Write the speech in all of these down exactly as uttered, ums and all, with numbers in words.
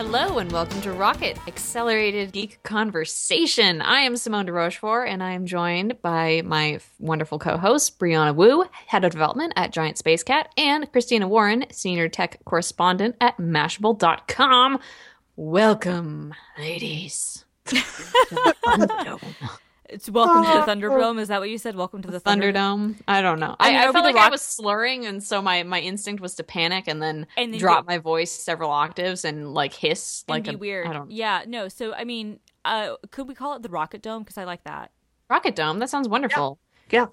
Hello and welcome to Rocket, Accelerated Geek Conversation. I am Simone de Rochefort and I am joined by my wonderful co-hosts, Brianna Wu, Head of Development at Giant Space Cat, and Christina Warren, Senior Tech Correspondent at Mashable dot com. Welcome, ladies. It's welcome to the Thunderdome. Is that what you said? Welcome to the Thunderdome. Thunderdome? I don't know. I, I, mean, I felt like rock- I was slurring, and so my, my instinct was to panic and then, and then drop my voice several octaves and like hiss, and like be a, weird. I don't. Yeah, no. So I mean, uh, could we call it the Rocket Dome? Because I like that. Rocket Dome. That sounds wonderful. Yeah. yeah.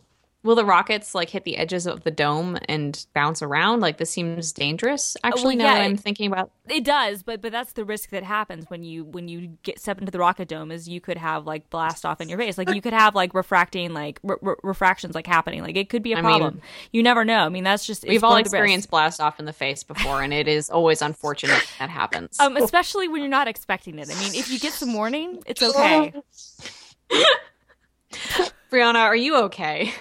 Will the rockets like hit the edges of the dome and bounce around? Like this seems dangerous. Actually, well, yeah, now that I'm thinking about it, does. But but that's the risk that happens when you when you get step into the rocket dome is you could have like blast off in your face. Like you could have like refracting like re- re- refractions like happening. Like it could be a I problem. Mean, you never know. I mean that's just it's we've all experienced blast off in the face before, and it is always unfortunate that happens. Um, especially when you're not expecting it. I mean, if you get some warning, it's okay. Brianna, are you okay?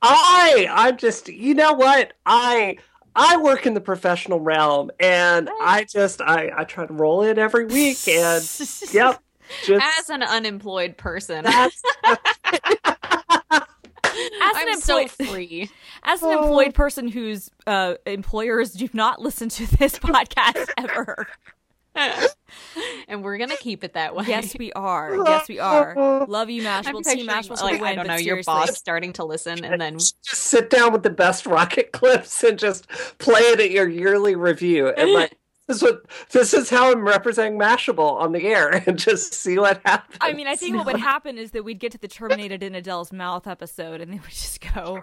I, I'm just, you know what? I, I work in the professional realm and I just, I, I try to roll it every week and yep. Just, as an unemployed person. That's, As an I'm employed, so free. As an employed person whose uh, employers do not listen to this podcast ever. And we're gonna keep it that way. Yes, we are. Yes, we are. Love you, Mashable. Team Mashable's like, win, I don't know, your boss starting to listen, and then just sit down with the best rocket clips and just play it at your yearly review. And like, this is what this is how I'm representing Mashable on the air, and just see what happens. I mean, I think what would happen is that we'd get to the Terminated in Adele's Mouth episode, and they would just go,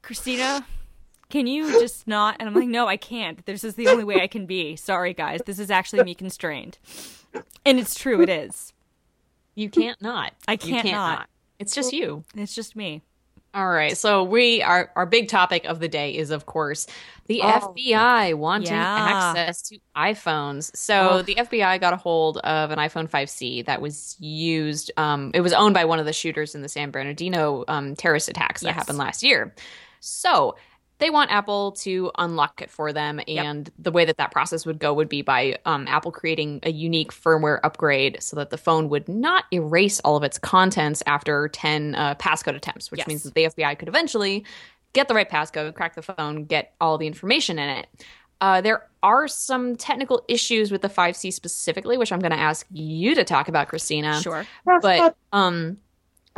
Christina. Can you just not? And I'm like, no, I can't. This is the only way I can be. Sorry, guys. This is actually me constrained. And it's true. It is. You can't not. I can't, can't not. not. It's just you. It's just me. All right. So we are, our big topic of the day is, of course, the oh, F B I wanting yeah. access to iPhones. So oh. the F B I got a hold of an iPhone five C that was used. Um, it was owned by one of the shooters in the San Bernardino um, terrorist attacks that yes. happened last year. So they want Apple to unlock it for them, and yep. the way that that process would go would be by um, Apple creating a unique firmware upgrade so that the phone would not erase all of its contents after ten uh, passcode attempts, which yes. means that the F B I could eventually get the right passcode, crack the phone, get all the information in it. Uh, there are some technical issues with the five C specifically, which I'm going to ask you to talk about, Christina. Sure. But um, –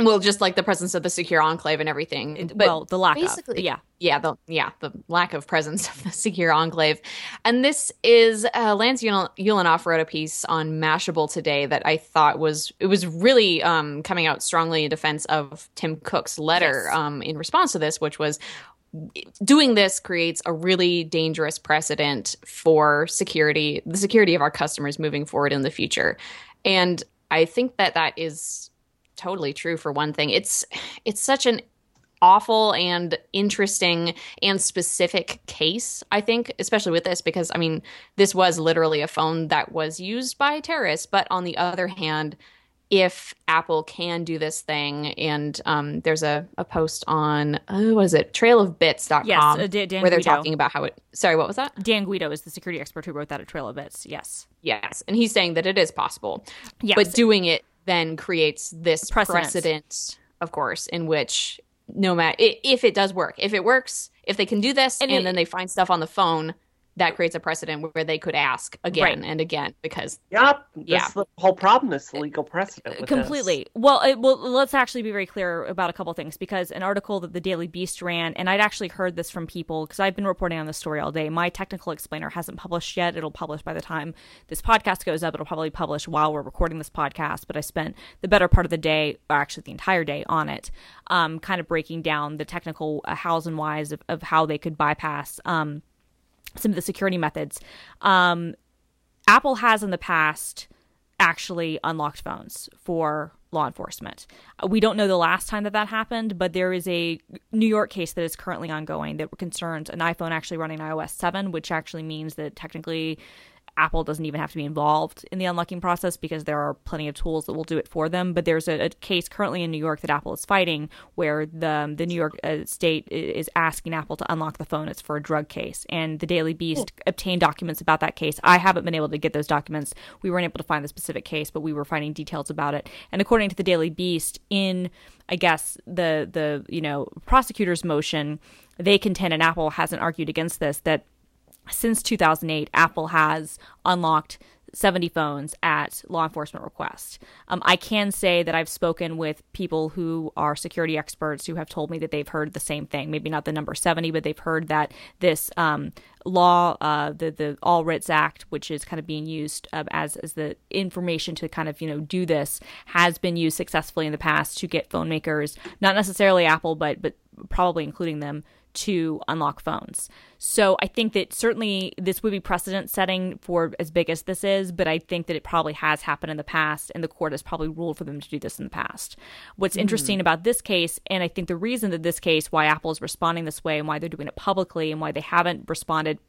well, just like the presence of the secure enclave and everything. It, but well, the lack basically, of. Yeah. Yeah the, yeah, the lack of presence of the secure enclave. And this is uh, Lance Ulanoff wrote a piece on Mashable today that I thought was – it was really um, coming out strongly in defense of Tim Cook's letter yes. um, in response to this, which was doing this creates a really dangerous precedent for security – the security of our customers moving forward in the future. And I think that that is – totally true. For one thing, it's it's such an awful and interesting and specific case, I think, especially with this, because I mean this was literally a phone that was used by terrorists. But on the other hand, if Apple can do this thing, and um, there's a, a post on oh, what is it trail of bits dot com yes, uh, Dan Guido, where they're talking about how it. Sorry, what was that? Dan Guido is the security expert who wrote that at Trail of Bits. Yes, yes, and he's saying that it is possible, yes. but doing it then creates this precedent. precedent, of course, in which no matter if it does work, if it works, if they can do this and, and it, then they find stuff on the phone, that creates a precedent where they could ask again right. and again because yep, yeah, that's the whole problem is the legal precedent. With completely. This. Well, it, well, let's actually be very clear about a couple of things because an article that the Daily Beast ran, and I'd actually heard this from people because I've been reporting on this story all day. My technical explainer hasn't published yet. It'll publish by the time this podcast goes up. It'll probably publish while we're recording this podcast. But I spent the better part of the day, or actually the entire day, on it, um, kind of breaking down the technical uh, hows and whys of, of how they could bypass. Um, some of the security methods. Um, Apple has in the past actually unlocked phones for law enforcement. We don't know the last time that that happened, but there is a New York case that is currently ongoing that concerns an iPhone actually running iOS seven, which actually means that technically Apple doesn't even have to be involved in the unlocking process because there are plenty of tools that will do it for them. But there's a, a case currently in New York that Apple is fighting where the the New York uh, state is asking Apple to unlock the phone. It's for a drug case. And the Daily Beast oh. obtained documents about that case. I haven't been able to get those documents. We weren't able to find the specific case, but we were finding details about it. And according to the Daily Beast, in, I guess, the the you know prosecutor's motion, they contend, and Apple hasn't argued against this, that since two thousand eight, Apple has unlocked seventy phones at law enforcement request. Um, I can say that I've spoken with people who are security experts who have told me that they've heard the same thing. Maybe not the number seventy, but they've heard that this um, law, uh, the the All Writs Act, which is kind of being used uh, as as the information to kind of you know do this, has been used successfully in the past to get phone makers, not necessarily Apple, but but probably including them, to unlock phones. So I think that certainly this would be precedent setting for as big as this is, but I think that it probably has happened in the past, and the court has probably ruled for them to do this in the past. What's mm. interesting about this case, and I think the reason that this case, why Apple is responding this way and why they're doing it publicly and why they haven't responded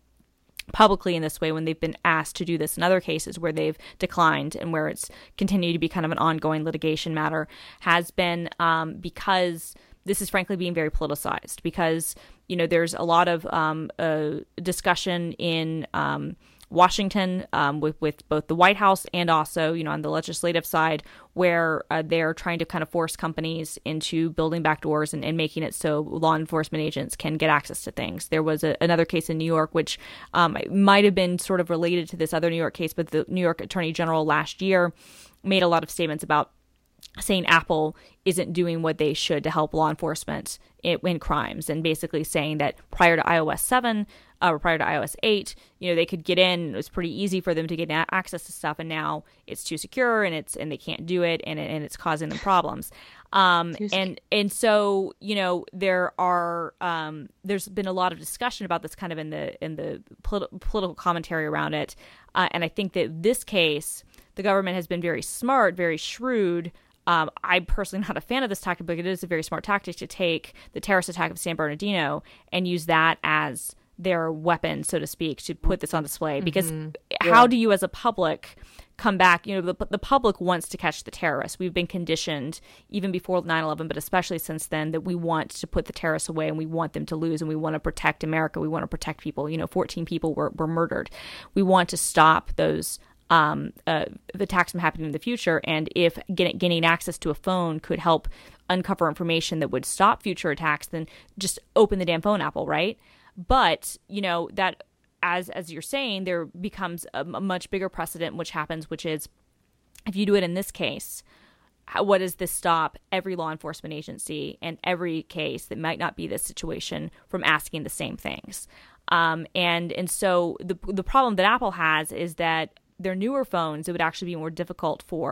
publicly in this way when they've been asked to do this in other cases where they've declined and where it's continued to be kind of an ongoing litigation matter, has been um, because this is frankly being very politicized, because you know there's a lot of um, uh, discussion in um, Washington um, with, with both the White House and also you know on the legislative side, where uh, they're trying to kind of force companies into building backdoors and, and making it so law enforcement agents can get access to things. There was a, another case in New York, which um, might have been sort of related to this other New York case, but the New York Attorney General last year made a lot of statements about saying Apple isn't doing what they should to help law enforcement in, in crimes, and basically saying that prior to iOS seven uh, or prior to iOS eight, you know, they could get in. It was pretty easy for them to get access to stuff, and now it's too secure, and it's and they can't do it, and and it's causing them problems. Um, and and so you know there are um, there's been a lot of discussion about this kind of in the in the polit- political commentary around it, uh, and I think that this case, the government has been very smart, very shrewd. Um, I'm personally not a fan of this tactic, but it is a very smart tactic to take the terrorist attack of San Bernardino and use that as their weapon, so to speak, to put this on display. Because mm-hmm. yeah. how do you as a public come back? You know, the, the public wants to catch the terrorists. We've been conditioned even before nine eleven, but especially since then, that we want to put the terrorists away and we want them to lose, and we want to protect America. We want to protect people. You know, fourteen people were, were murdered. We want to stop those Um, uh, the attacks from happening in the future, and if get, gaining access to a phone could help uncover information that would stop future attacks, then just open the damn phone, Apple, right? But you know that as as you're saying, there becomes a, a much bigger precedent, which happens, which is if you do it in this case, how, what does this stop every law enforcement agency and every case that might not be this situation from asking the same things? Um, and and so the the problem that Apple has is that their newer phones, it would actually be more difficult for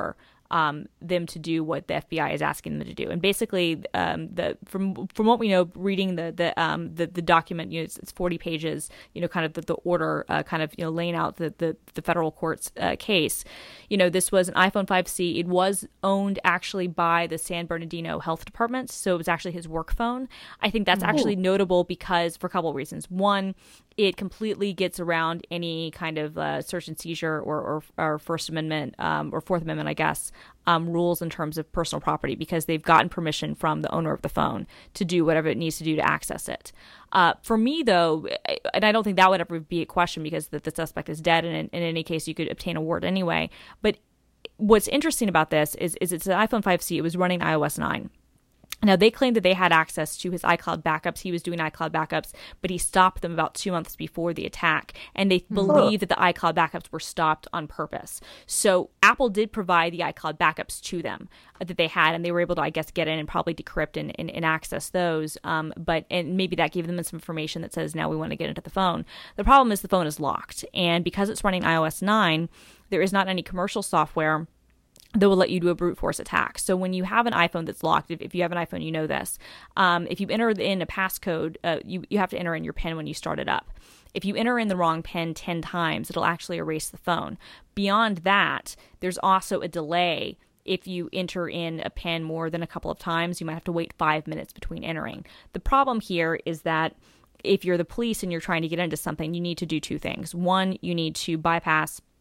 um, them to do what the F B I is asking them to do. And basically, um, the from from what we know, reading the the um, the, the document, you know, it's, it's forty pages. You know, kind of the, the order, uh, kind of you know, laying out the the, the federal court's uh, case. You know, this was an iPhone five C. It was owned actually by the San Bernardino Health Department, so it was actually his work phone. I think that's Ooh. actually notable because for a couple of reasons. One, it completely gets around any kind of uh, search and seizure or, or, or First Amendment um, or Fourth Amendment, I guess, um, rules in terms of personal property, because they've gotten permission from the owner of the phone to do whatever it needs to do to access it. Uh, for me, though, and I don't think that would ever be a question because the, the suspect is dead, and in, in any case, you could obtain a warrant anyway. But what's interesting about this is, is it's an iPhone five C. It was running iOS nine. Now, they claimed that they had access to his iCloud backups. He was doing iCloud backups, but he stopped them about two months before the attack. And they believe that the iCloud backups were stopped on purpose. So Apple did provide the iCloud backups to them uh, that they had, and they were able to, I guess, get in and probably decrypt and, and, and access those. Um, but and maybe that gave them some information that says, now we want to get into the phone. The problem is the phone is locked. And because it's running iOS nine, there is not any commercial software that will let you do a brute force attack. So when you have an iPhone that's locked, if, if you have an iPhone, you know this. Um, if you enter in a passcode, uh, you, you have to enter in your PIN when you start it up. If you enter in the wrong PIN ten times, it'll actually erase the phone. Beyond that, there's also a delay. If you enter in a PIN more than a couple of times, you might have to wait five minutes between entering. The problem here is that if you're the police and you're trying to get into something, you need to do two things. One, you need to bypass –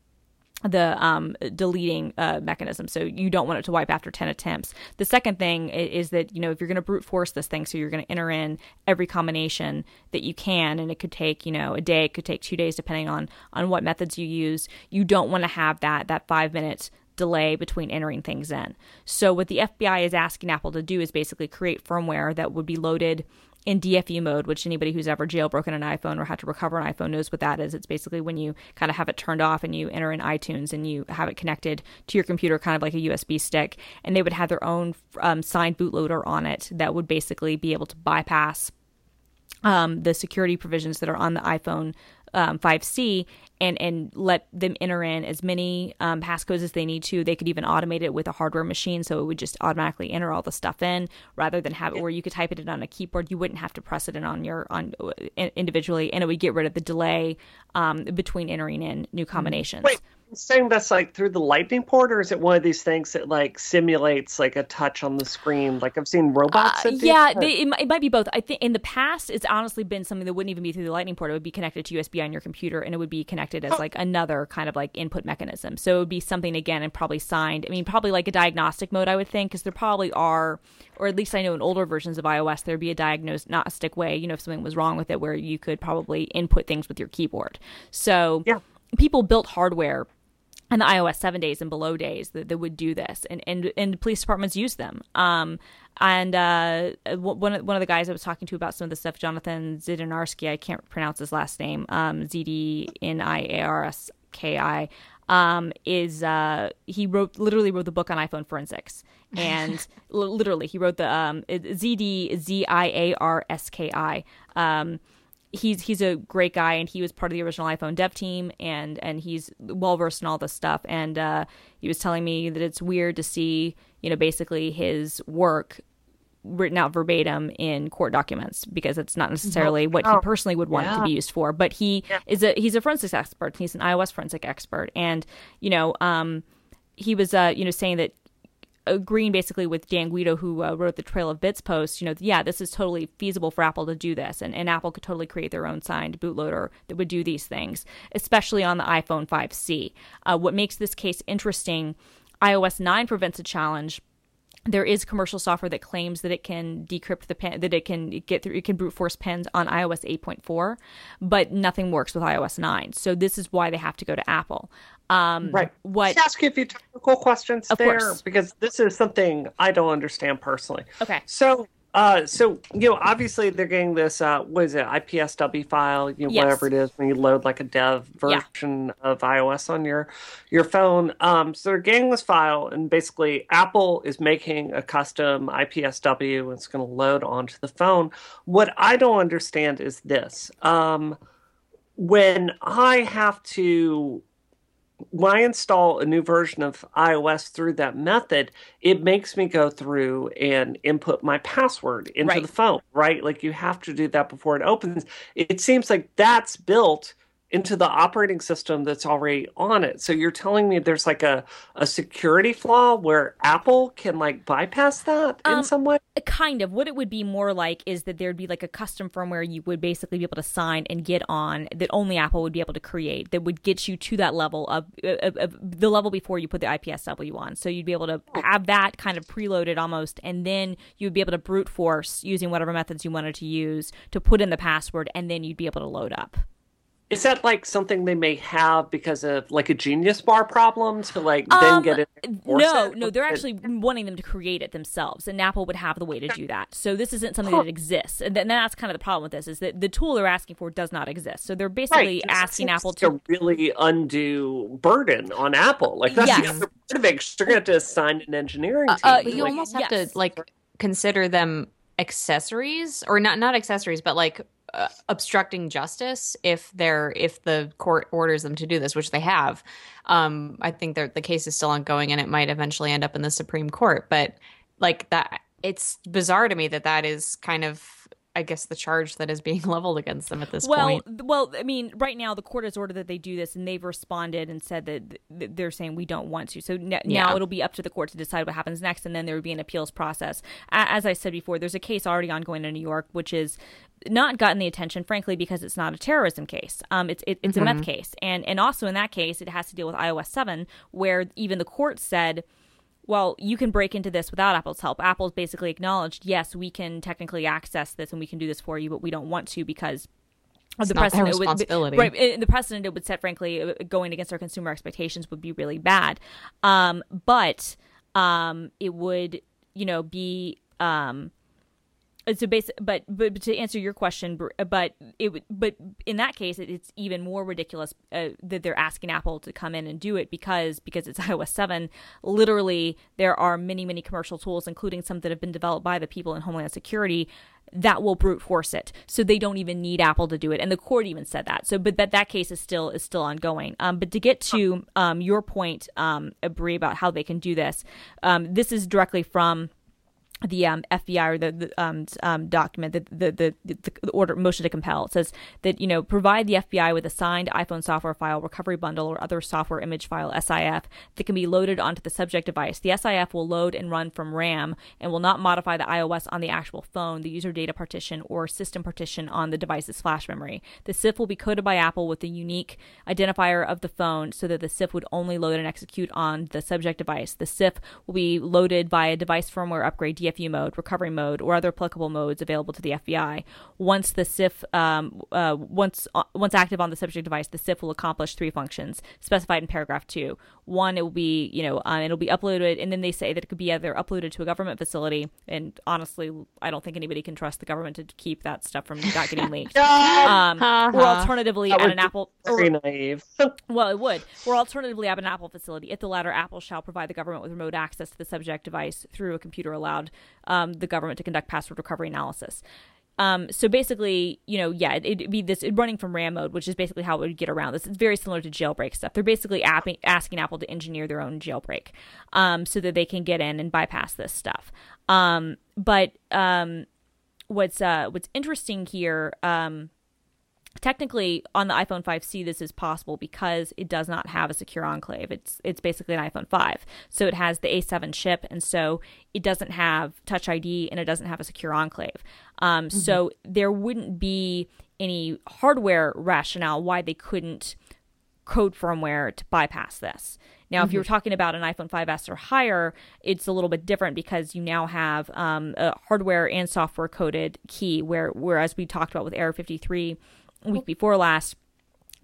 the um, deleting uh, mechanism. So you don't want it to wipe after ten attempts. The second thing is that, you know, if you're going to brute force this thing, so you're going to enter in every combination that you can, and it could take, you know, a day, it could take two days, depending on, on what methods you use. You don't want to have that, that five minutes delay between entering things in. So what the F B I is asking Apple to do is basically create firmware that would be loaded in D F U mode, which anybody who's ever jailbroken an iPhone or had to recover an iPhone knows what that is. It's basically when you kind of have it turned off and you enter in iTunes and you have it connected to your computer, kind of like a U S B stick. And they would have their own um, signed bootloader on it that would basically be able to bypass um, the security provisions that are on the iPhone um, five C. And, and let them enter in as many um, passcodes as they need to. They could even automate it with a hardware machine, so it would just automatically enter all the stuff in, rather than have it where you could type it in on a keyboard. You wouldn't have to press it in on your on individually, and it would get rid of the delay um, between entering in new combinations. Wait, you're saying that's like through the lightning port, or is it one of these things that like simulates like a touch on the screen? Like I've seen robots. Uh, at yeah, they, it, it might be both. I think in the past, it's honestly been something that wouldn't even be through the lightning port. It would be connected to U S B on your computer, and it would be connected as like another kind of like input mechanism. So it would be something again, and probably signed. I mean, probably like a diagnostic mode, I would think, because there probably are, or at least I know in older versions of iOS, there'd be a diagnostic way, you know, if something was wrong with it, where you could probably input things with your keyboard. So yeah, people built hardware in the iOS seven days and below days that, that would do this, and, and, and police departments use them. Um, And uh, one of, one of the guys I was talking to about some of the stuff, Jonathan Zidinarski, I can't pronounce his last name, um, Z D N I A R S K I, um, is uh, he wrote literally wrote the book on iPhone forensics, and l- literally he wrote the um, Z D Z I A R S K I. Um, he's he's a great guy, and he was part of the original iPhone dev team, and and he's well versed in all this stuff. And uh, he was telling me that it's weird to see, you know, basically his work written out verbatim in court documents, because it's not necessarily what he personally would want yeah. it to be used for. But he yeah. is a he's a forensics expert. He's an iOS forensic expert, and you know, um, he was uh, you know saying that, agreeing basically with Dan Guido, who uh, wrote the Trail of Bits post. You know, yeah, this is totally feasible for Apple to do this, and and Apple could totally create their own signed bootloader that would do these things, especially on the iPhone five C. Uh, what makes this case interesting? iOS nine prevents a challenge. There is commercial software that claims that it can decrypt the pin, that it can get through, it can brute force pins on iOS eight point four, but nothing works with iOS nine. So this is why they have to go to Apple. Um, right. What, Let's ask you a few technical questions of there, course. Because this is something I don't understand personally. Okay. So, uh, so you know, obviously they're getting this, uh, what is it, I P S W file, you know, yes. whatever it is, when you load like a dev version yeah. of iOS on your your phone. Um, so they're getting this file, and basically Apple is making a custom I P S W, and it's going to load onto the phone. What I don't understand is this. Um, when I have to... When I install a new version of iOS through that method, it makes me go through and input my password into right. the phone, right? Like you have to do that before it opens. It seems like that's built into the operating system that's already on it. So you're telling me there's like a, a security flaw where Apple can like bypass that um, in some way? Kind of. What it would be more like is that there'd be like a custom firmware you would basically be able to sign and get on that only Apple would be able to create, that would get you to that level of, of, of the level before you put the I P S W on. So you'd be able to have that kind of preloaded almost, and then you'd be able to brute force using whatever methods you wanted to use to put in the password, and then you'd be able to load up. Is that like something they may have because of like a Genius Bar problem to like um, then get it? No, it? no, they're actually wanting them to create it themselves, and Apple would have the way to do that. So this isn't something huh. that exists, and that's kind of the problem with this, is that the tool they're asking for does not exist. So they're basically right. asking Apple to a really undue burden on Apple. Like that's yes. the other part of it. They're going to have to assign an engineering team. Uh, uh, you like, almost have yes. to like consider them accessories, or not not accessories, but like. Uh, obstructing justice if they're if the court orders them to do this, which they have. Um, I think the case is still ongoing, and it might eventually end up in the Supreme Court. But like that, it's bizarre to me that that is kind of I guess, the charge that is being leveled against them at this well, point. Well, I mean, right now the court has ordered that they do this, and they've responded and said that they're saying we don't want to. So n- yeah. now it'll be up to the court to decide what happens next, and then there would be an appeals process. As I said before, there's a case already ongoing in New York, which is not gotten the attention, frankly, because it's not a terrorism case. Um, it's it, it's mm-hmm. a meth case. And, and also in that case, it has to deal with iOS seven, where even the court said, well, you can break into this without Apple's help. Apple's basically acknowledged, yes, we can technically access this and we can do this for you, but we don't want to because of the precedent. It's not their responsibility. Right, the precedent it would set, frankly, going against our consumer expectations would be really bad. Um, but um, it would, you know, be um, so basic. But, but to answer your question, but it would, but in that case, it, it's even more ridiculous uh, that they're asking Apple to come in and do it because because it's iOS seven. Literally, there are many many commercial tools, including some that have been developed by the people in Homeland Security, that will brute force it. So they don't even need Apple to do it, and the court even said that. So, but that that case is still is still ongoing. Um, but to get to um your point, um, Brie, about how they can do this, um, this is directly from the um, F B I or the, the um, um, document, the the, the the order motion to compel. It says that, you know, provide the F B I with a signed iPhone software file, recovery bundle, or other software image file, S I F, that can be loaded onto the subject device. The S I F will load and run from RAM and will not modify the iOS on the actual phone, the user data partition, or system partition on the device's flash memory. The S I F will be coded by Apple with the unique identifier of the phone so that the S I F would only load and execute on the subject device. The S I F will be loaded by a device firmware upgrade, D F mode, recovery mode, or other applicable modes available to the F B I. Once the S I F, um, uh, once uh, once active on the subject device, the S I F will accomplish three functions specified in paragraph two. One, it will be, you know, uh, it'll be uploaded, and then they say that it could be either uploaded to a government facility. And honestly, I don't think anybody can trust the government to keep that stuff from not getting leaked. um, uh-huh. Or alternatively, at an Apple. Very or, naive. Well, it would. Or alternatively, at an Apple facility. If the latter, Apple shall provide the government with remote access to the subject device through a computer allowed Um, the government to conduct password recovery analysis. Um, so basically, you know, yeah, it, it'd be this it running from RAM mode, which is basically how it would get around this. It's very similar to jailbreak stuff. They're basically app- asking Apple to engineer their own jailbreak um, so that they can get in and bypass this stuff. Um, but um, what's uh, what's interesting here, um, technically on the iPhone five C, this is possible because it does not have a secure enclave. It's it's basically an iPhone five. So it has the A seven chip, and so it doesn't have Touch I D, and it doesn't have a secure enclave. Um, mm-hmm. So there wouldn't be any hardware rationale why they couldn't code firmware to bypass this. Now, mm-hmm. if you're talking about an iPhone five S or higher, it's a little bit different because you now have um, a hardware and software coded key, where whereas we talked about with Error fifty-three, week before last,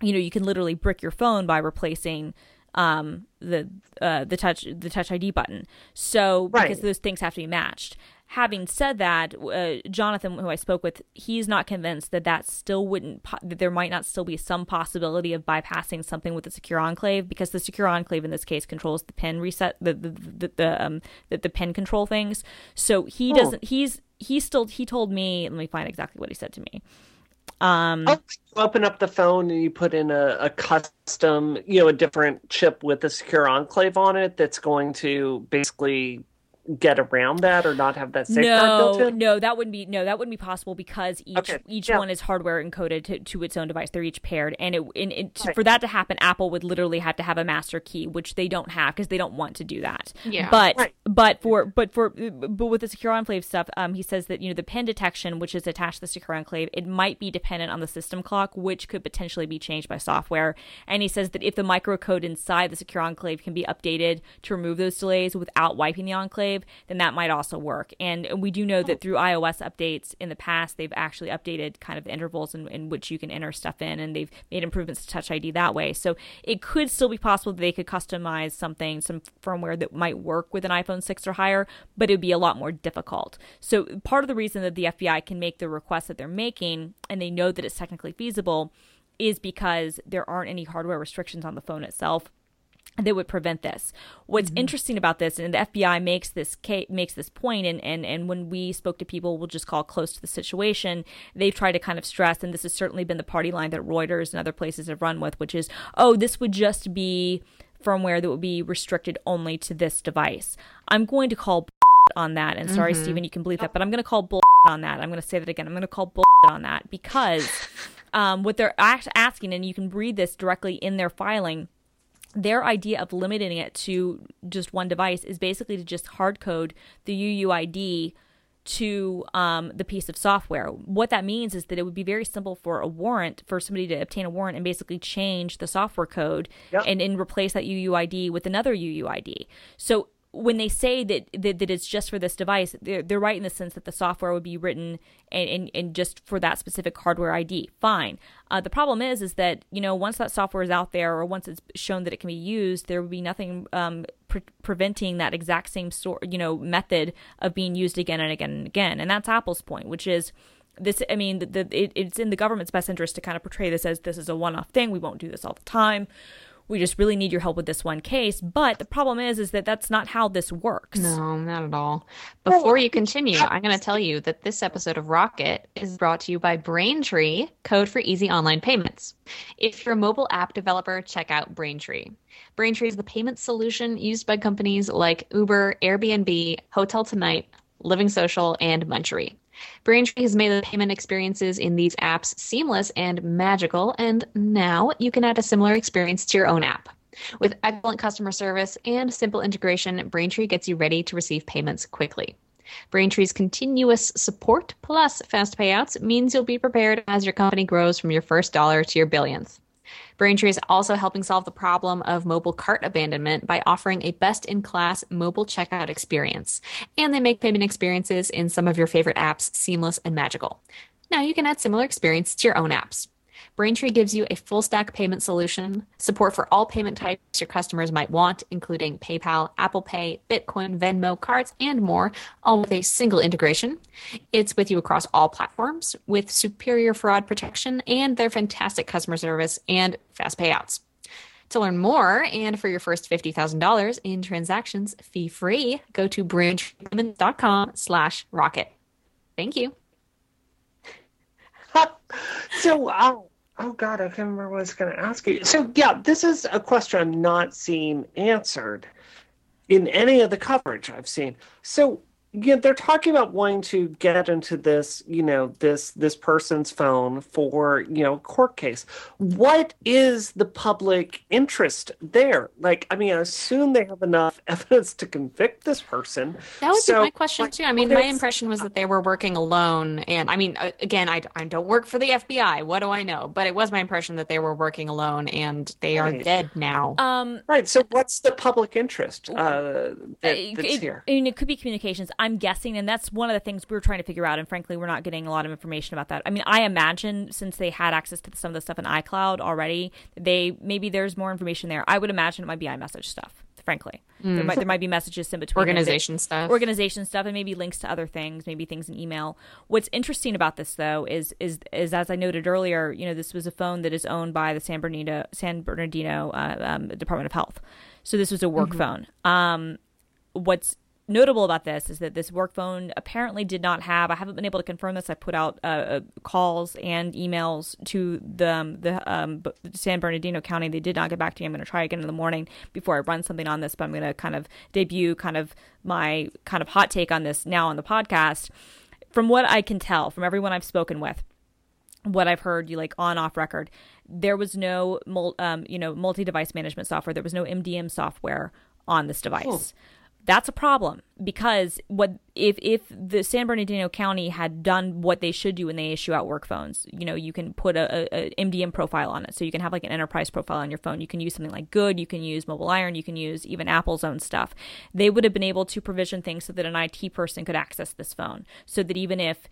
you know, you can literally brick your phone by replacing um, the uh, the touch the touch I D button. So right. because those things have to be matched. Having said that, uh, Jonathan, who I spoke with, he's not convinced that that still wouldn't po- that there might not still be some possibility of bypassing something with a secure enclave, because the secure enclave in this case controls the pin reset, the the the, the um the, the pin control things. So he oh. doesn't. He's he still he told me. Let me find exactly what he said to me. Um, oh, you open up the phone and you put in a, a custom, you know, a different chip with a secure enclave on it that's going to basically get around that or not have that safeguard no, built in? No, that wouldn't be no, that wouldn't be possible because each okay. each yeah. one is hardware encoded to, to its own device. They're each paired, and it, and it right. for that to happen, Apple would literally have to have a master key, which they don't have because they don't want to do that. Yeah, but right. but for but for but with the secure enclave stuff, um, he says that, you know, the pin detection, which is attached to the secure enclave, it might be dependent on the system clock, which could potentially be changed by software. And he says that if the microcode inside the secure enclave can be updated to remove those delays without wiping the enclave, then that might also work. And we do know that through iOS updates in the past, they've actually updated kind of the intervals in, in which you can enter stuff in, and they've made improvements to Touch I D that way. So it could still be possible that they could customize something, some firmware that might work with an iPhone six or higher, but it would be a lot more difficult. So part of the reason that the F B I can make the request that they're making, and they know that it's technically feasible, is because there aren't any hardware restrictions on the phone itself that would prevent this. What's mm-hmm. interesting about this, and the F B I makes this case, makes this point, and, and, and when we spoke to people, we'll just call close to the situation, they've tried to kind of stress, and this has certainly been the party line that Reuters and other places have run with, which is, oh, this would just be firmware that would be restricted only to this device. I'm going to call on that. And sorry, mm-hmm. Stephen, you can believe that, but I'm going to call bull on that. I'm going to say that again. I'm going to call bull on that because um, what they're asking, and you can read this directly in their filing, their idea of limiting it to just one device is basically to just hard code the U U I D to um, the piece of software. What that means is that it would be very simple for a warrant, for somebody to obtain a warrant and basically change the software code yep. and, and replace that U U I D with another U U I D. So when they say that that, that it's just for this device, they're, they're right in the sense that the software would be written and, and, and just for that specific hardware I D. Fine. Uh, the problem is is that, you know, once that software is out there or once it's shown that it can be used, there would be nothing um, pre- preventing that exact same sort, you know, method of being used again and again and again. And that's Apple's point, which is this. I mean, the, the, it, it's in the government's best interest to kind of portray this as this is a one-off thing. We won't do this all the time. We just really need your help with this one case. But the problem is, is that that's not how this works. No, not at all. Before you continue, I'm going to tell you that this episode of Rocket is brought to you by Braintree, code for easy online payments. If you're a mobile app developer, check out Braintree. Braintree is the payment solution used by companies like Uber, Airbnb, Hotel Tonight, Living Social, and Munchery. Braintree has made the payment experiences in these apps seamless and magical, and now you can add a similar experience to your own app. With excellent customer service and simple integration, Braintree gets you ready to receive payments quickly. Braintree's continuous support plus fast payouts means you'll be prepared as your company grows from your first dollar to your billionth. Braintree is also helping solve the problem of mobile cart abandonment by offering a best-in-class mobile checkout experience. And they make payment experiences in some of your favorite apps seamless and magical. Now you can add similar experience to your own apps. Braintree gives you a full-stack payment solution, support for all payment types your customers might want, including PayPal, Apple Pay, Bitcoin, Venmo, cards, and more, all with a single integration. It's with you across all platforms, with superior fraud protection and their fantastic customer service and fast payouts. To learn more, and for your first fifty thousand dollars in transactions fee-free, go to braintree payments dot com slash rocket. Thank you. So, um... Oh, God, I can't remember what I was going to ask you. So, yeah, this is a question I'm not seeing answered in any of the coverage I've seen. So, yeah, they're talking about wanting to get into this, you know, this this person's phone for, you know, court case. What is the public interest there? Like, I mean, I assume they have enough evidence to convict this person. That was so, my question, like, too. I mean, my impression was that they were working alone. And I mean, again, I, I don't work for the F B I. What do I know? But it was my impression that they were working alone and they right. are dead now. Um, right. So what's the public interest uh, that, that's it, here? I mean, it could be communications. I'm guessing, and that's one of the things we were trying to figure out, and frankly, we're not getting a lot of information about that. I mean, I imagine since they had access to some of the stuff in iCloud already, they maybe there's more information there. I would imagine it might be iMessage stuff, frankly. Mm. There might there might be messages in between. Organization it, stuff. Organization stuff, and maybe links to other things, maybe things in email. What's interesting about this, though, is is is as I noted earlier, you know, this was a phone that is owned by the San Bernardino, San Bernardino uh, um, Department of Health. So this was a work mm-hmm. phone. Um, what's notable about this is that this work phone apparently did not have, I haven't been able to confirm this. I put out uh, calls and emails to the um, the um, San Bernardino County. They did not get back to me. I'm going to try again in the morning before I run something on this, but I'm going to kind of debut kind of my kind of hot take on this now on the podcast. From what I can tell, from everyone I've spoken with, what I've heard, you like on off record, there was no mul- um, you know multi-device management software. There was no M D M software on this device. Cool. That's a problem because what if if the San Bernardino County had done what they should do when they issue out work phones, you know, you can put a, a, a M D M profile on it. So you can have like an enterprise profile on your phone. You can use something like Good. You can use Mobile Iron. You can use even Apple's own stuff. They would have been able to provision things so that an I T person could access this phone so that even if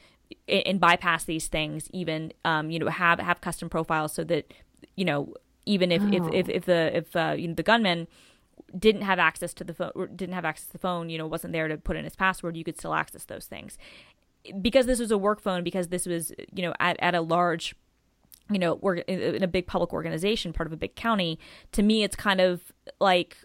and bypass these things, even, um, you know, have have custom profiles so that, you know, even if oh. if, if, if the if uh, you know, the gunman didn't have access to the phone, or didn't have access to the phone, you know, wasn't there to put in his password, you could still access those things. Because this was a work phone, because this was, you know, at, at a large, you know, we're in a big public organization, part of a big county, to me, it's kind of like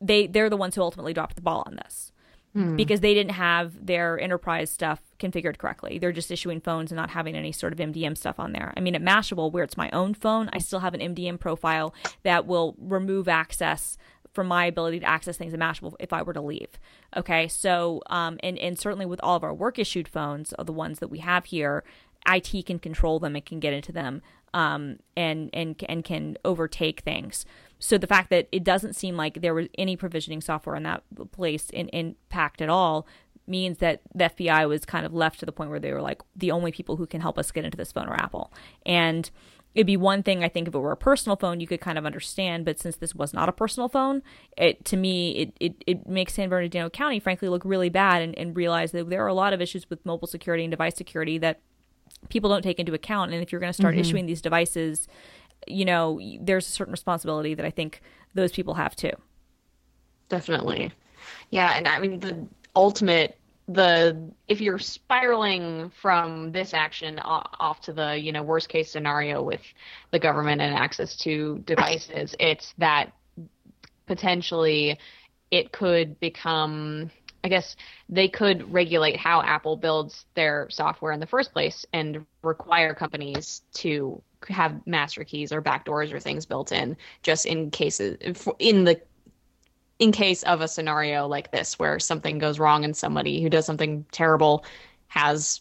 they, they're the ones who ultimately dropped the ball on this. Mm. Because they didn't have their enterprise stuff configured correctly. They're just issuing phones and not having any sort of M D M stuff on there. I mean, at Mashable, where it's my own phone, I still have an M D M profile that will remove access from my ability to access things in Mashable if I were to leave. Okay, so um, and, and certainly with all of our work-issued phones, are the ones that we have here, I T can control them and can get into them um, and, and, and can overtake things. So the fact that it doesn't seem like there was any provisioning software in that place in impact at all means that the F B I was kind of left to the point where they were like, the only people who can help us get into this phone are Apple. And it'd be one thing, I think, if it were a personal phone, you could kind of understand. But since this was not a personal phone, it to me, it it, it makes San Bernardino County, frankly, look really bad and, and realize that there are a lot of issues with mobile security and device security that people don't take into account. And if you're going to start mm-hmm. issuing these devices, you know, there's a certain responsibility that I think those people have too. Definitely. Yeah. And I mean, the ultimate, the if you're spiraling from this action off to the, you know, worst case scenario with the government and access to devices, it's that potentially it could become, I guess they could regulate how Apple builds their software in the first place and require companies to have master keys or backdoors or things built in, just in cases in the in case of a scenario like this where something goes wrong and somebody who does something terrible has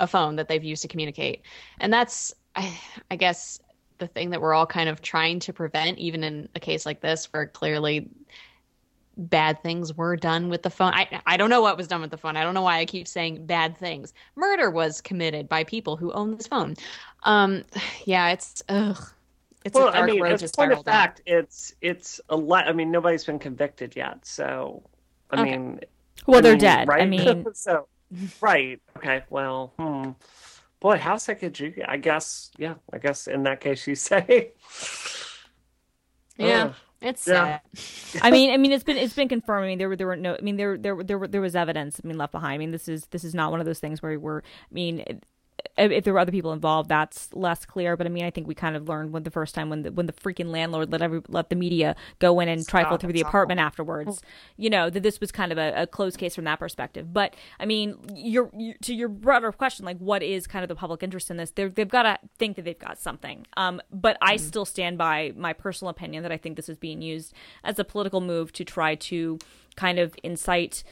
a phone that they've used to communicate. And that's, I, I guess, the thing that we're all kind of trying to prevent, even in a case like this where clearly bad things were done with the phone. I I don't know what was done with the phone. I don't know why I keep saying bad things. Murder was committed by people who own this phone. Um, yeah, it's ugh. It's well, a dark I mean, road as to point of fact, down. it's it's a lot. I mean, nobody's been convicted yet, so I okay. mean, well, I they're mean, dead. Right? I mean, so right. Okay. Well, hmm. boy, how sick could you? I guess. Yeah. I guess in that case, you say. Yeah. Ugh. It's yeah. sad. I mean, I mean, it's been it's been confirmed. I mean, there were there were no. I mean, there there there were, there was evidence. I mean, left behind. I mean, this is this is not one of those things where we were. I mean, if there were other people involved, that's less clear. But I mean, I think we kind of learned when the first time when the when the freaking landlord let every let the media go in and Stop, trifle through the awful. apartment afterwards. You know that this was kind of a, a closed case from that perspective. But I mean, your, your to your broader question, like what is kind of the public interest in this? They're, they've got to think that they've got something. Um, but I mm-hmm. still stand by my personal opinion that I think this is being used as a political move to try to kind of incite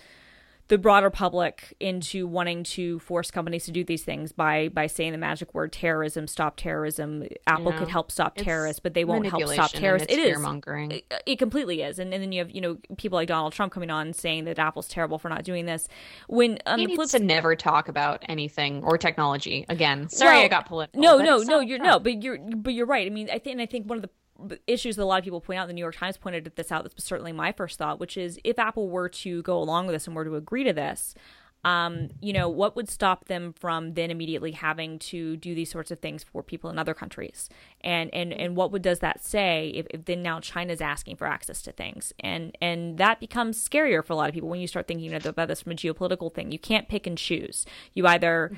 the broader public into wanting to force companies to do these things by by saying the magic word terrorism, stop terrorism. Apple yeah. could help stop terrorists, but they won't help stop terrorists. It is fear-mongering. It, it completely is. And, and then you have, you know, people like Donald Trump coming on saying that Apple's terrible for not doing this. When on he the flip needs to never talk about anything or technology again. Sorry, well, I got political. No, no, no, you're no, but you're but you're right. I mean, I think I think one of the issues that a lot of people point out, the New York Times pointed this out, that's certainly my first thought, which is if Apple were to go along with this and were to agree to this, um, you know, what would stop them from then immediately having to do these sorts of things for people in other countries? And and, and what would, does that say if, if then now China's asking for access to things? And and that becomes scarier for a lot of people when you start thinking, you know, about this from a geopolitical thing. You can't pick and choose. You either,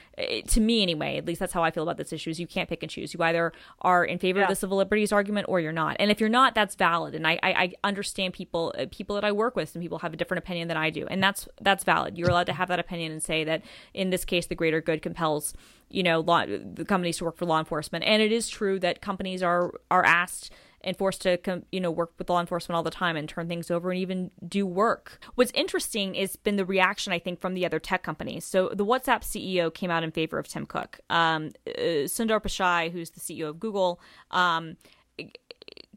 to me anyway, at least that's how I feel about this issue, is you can't pick and choose. You either are in favor yeah. of the civil liberties argument or you're not. And if you're not, that's valid. And I, I, I understand people people that I work with, some people have a different opinion than I do. And that's that's valid. You're allowed to have that opinion and say that in this case the greater good compels, you know, law, the companies to work for law enforcement. And it is true that companies are are asked and forced to com, you know work with law enforcement all the time and turn things over and even do work. What's interesting is been the reaction, I think, from the other tech companies. So the WhatsApp C E O came out in favor of Tim Cook. Um, uh, Sundar Pichai, who's the C E O of Google, um,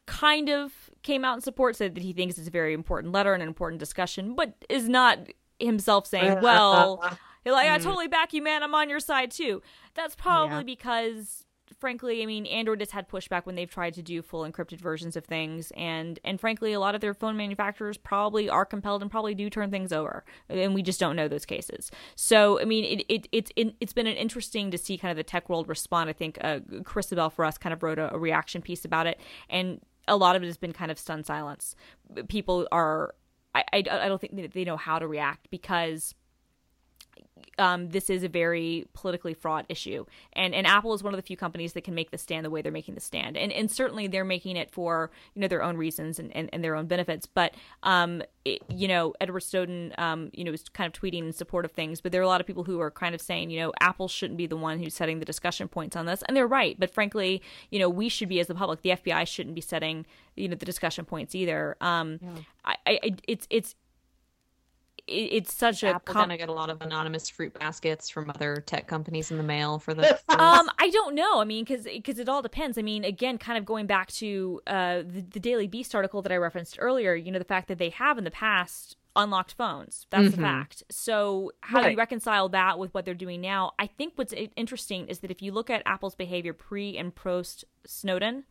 kind of came out in support, said that he thinks it's a very important letter and an important discussion, but is not himself saying, well, like, I totally back you, man. I'm on your side, too. That's probably yeah. because, frankly, I mean, Android has had pushback when they've tried to do full encrypted versions of things. And, and frankly, a lot of their phone manufacturers probably are compelled and probably do turn things over. And we just don't know those cases. So, I mean, it, it, it, it, it's been an interesting to see kind of the tech world respond. I think uh, Chris Abel for us kind of wrote a, a reaction piece about it. And a lot of it has been kind of stunned silence. People are... I, I don't think they know how to react because um, this is a very politically fraught issue. And and Apple is one of the few companies that can make the stand the way they're making the stand. And and certainly they're making it for, you know, their own reasons and, and, and their own benefits. But, um, it, you know, Edward Snowden, um, you know, is kind of tweeting in support of things. But there are a lot of people who are kind of saying, you know, Apple shouldn't be the one who's setting the discussion points on this. And they're right. But frankly, you know, we should be, as the public, the F B I shouldn't be setting, you know, the discussion points either. Um, yeah. I, I, it's, it's, It's such a. Apple com- gonna get a lot of anonymous fruit baskets from other tech companies in the mail for the. um, I don't know. I mean, because because it all depends. I mean, again, kind of going back to uh the, the Daily Beast article that I referenced earlier. You know, the fact that they have in the past unlocked phones. That's mm-hmm. a fact. So how right. do you reconcile that with what they're doing now? I think what's interesting is that if you look at Apple's behavior pre and post Snowden,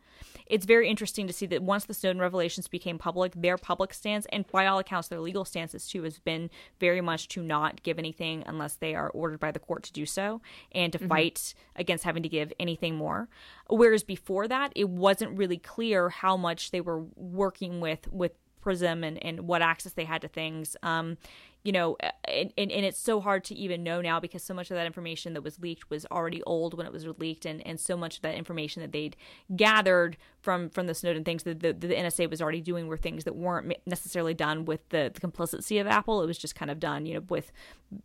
it's very interesting to see that once the Snowden revelations became public, their public stance, and by all accounts their legal stances too, has been very much to not give anything unless they are ordered by the court to do so, and to mm-hmm. fight against having to give anything more. Whereas before that, it wasn't really clear how much they were working with with Prism and, and what access they had to things. Um, you know, and, and, and it's so hard to even know now, because so much of that information that was leaked was already old when it was leaked, and, and so much of that information that they'd gathered from, from the Snowden things that the, the N S A was already doing were things that weren't necessarily done with the, the complicity of Apple. It was just kind of done, you know, with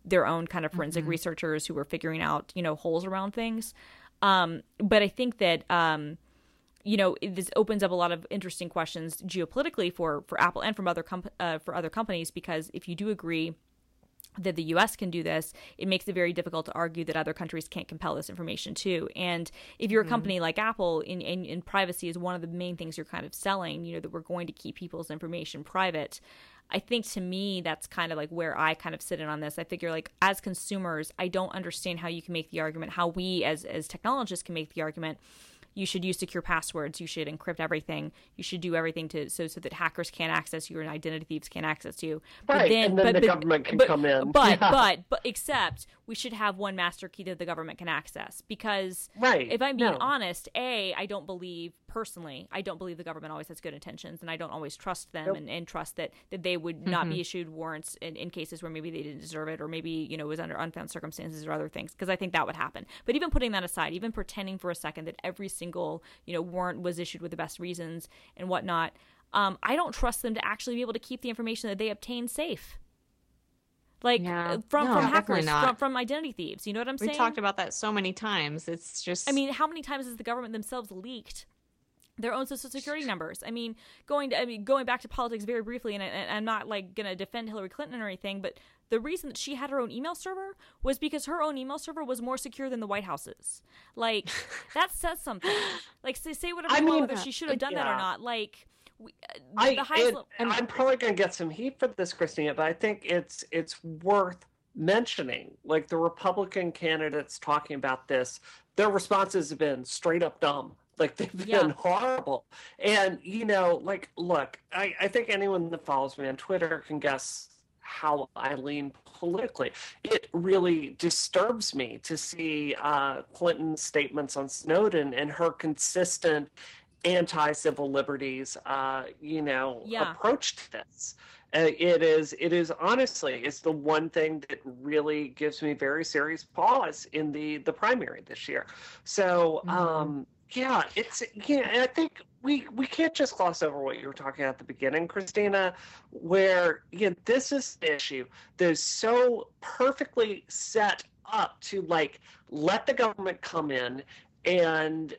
their own kind of forensic mm-hmm. researchers who were figuring out, you know, holes around things. Um, but I think that... Um, you know, this opens up a lot of interesting questions geopolitically for, for Apple and from other com- uh, for other companies, because if you do agree that the U S can do this, it makes it very difficult to argue that other countries can't compel this information too. And if you're a company mm-hmm. like Apple, in, in, in privacy is one of the main things you're kind of selling, you know, that we're going to keep people's information private. I think to me, that's kind of like where I kind of sit in on this. I figure, like, as consumers, I don't understand how you can make the argument, how we as, as technologists can make the argument, you should use secure passwords, you should encrypt everything, you should do everything to so so that hackers can't access you and identity thieves can't access you. Right, but then, and then but, the but, government can but, come in. But, yeah. but, but, except we should have one master key that the government can access. Because right. if I'm being no. honest, A, I don't believe, personally, I don't believe the government always has good intentions, and I don't always trust them nope. and, and trust that, that they would mm-hmm. not be issued warrants in, in cases where maybe they didn't deserve it, or maybe, you know, it was under unfound circumstances or other things, because I think that would happen. But even putting that aside, even pretending for a second that every single single, you know, warrant was issued with the best reasons and whatnot. Um, I don't trust them to actually be able to keep the information that they obtain safe. Like yeah. from, no, from hackers, from, from identity thieves. You know what I'm We've saying? We've talked about that so many times. It's just... I mean, how many times has the government themselves leaked their own social security numbers? I mean, going to, I mean, going back to politics very briefly, and, I, and I'm not like going to defend Hillary Clinton or anything, but the reason that she had her own email server was because her own email server was more secure than the White House's. Like, that says something. Like, say, say whatever I you mean, want, whether she should have done yeah. that or not. Like, we, uh, I, the highest it, level- and I'm probably going to get some heat for this, Christina, but I think it's it's worth mentioning. Like, the Republican candidates talking about this, their responses have been straight up dumb. Like, they've been yeah. horrible. And, you know, like, look, I, I think anyone that follows me on Twitter can guess how I lean politically. It really disturbs me to see uh, Clinton's statements on Snowden and her consistent anti-civil liberties, uh, you know, yeah. approach to this. Uh, it is, it is honestly, it's the one thing that really gives me very serious pause in the, the primary this year. So, mm-hmm. um, yeah, it's yeah. And I think we we can't just gloss over what you were talking about at the beginning, Christina, where you know, this is an issue that is so perfectly set up to like let the government come in and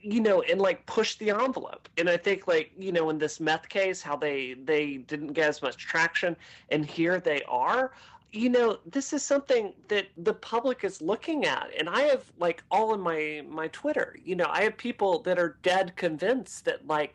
you know and like push the envelope. And I think like you know in this meth case, how they they didn't get as much traction, and here they are. You know, this is something that the public is looking at. And I have, like, all in my, my Twitter, you know, I have people that are dead convinced that, like,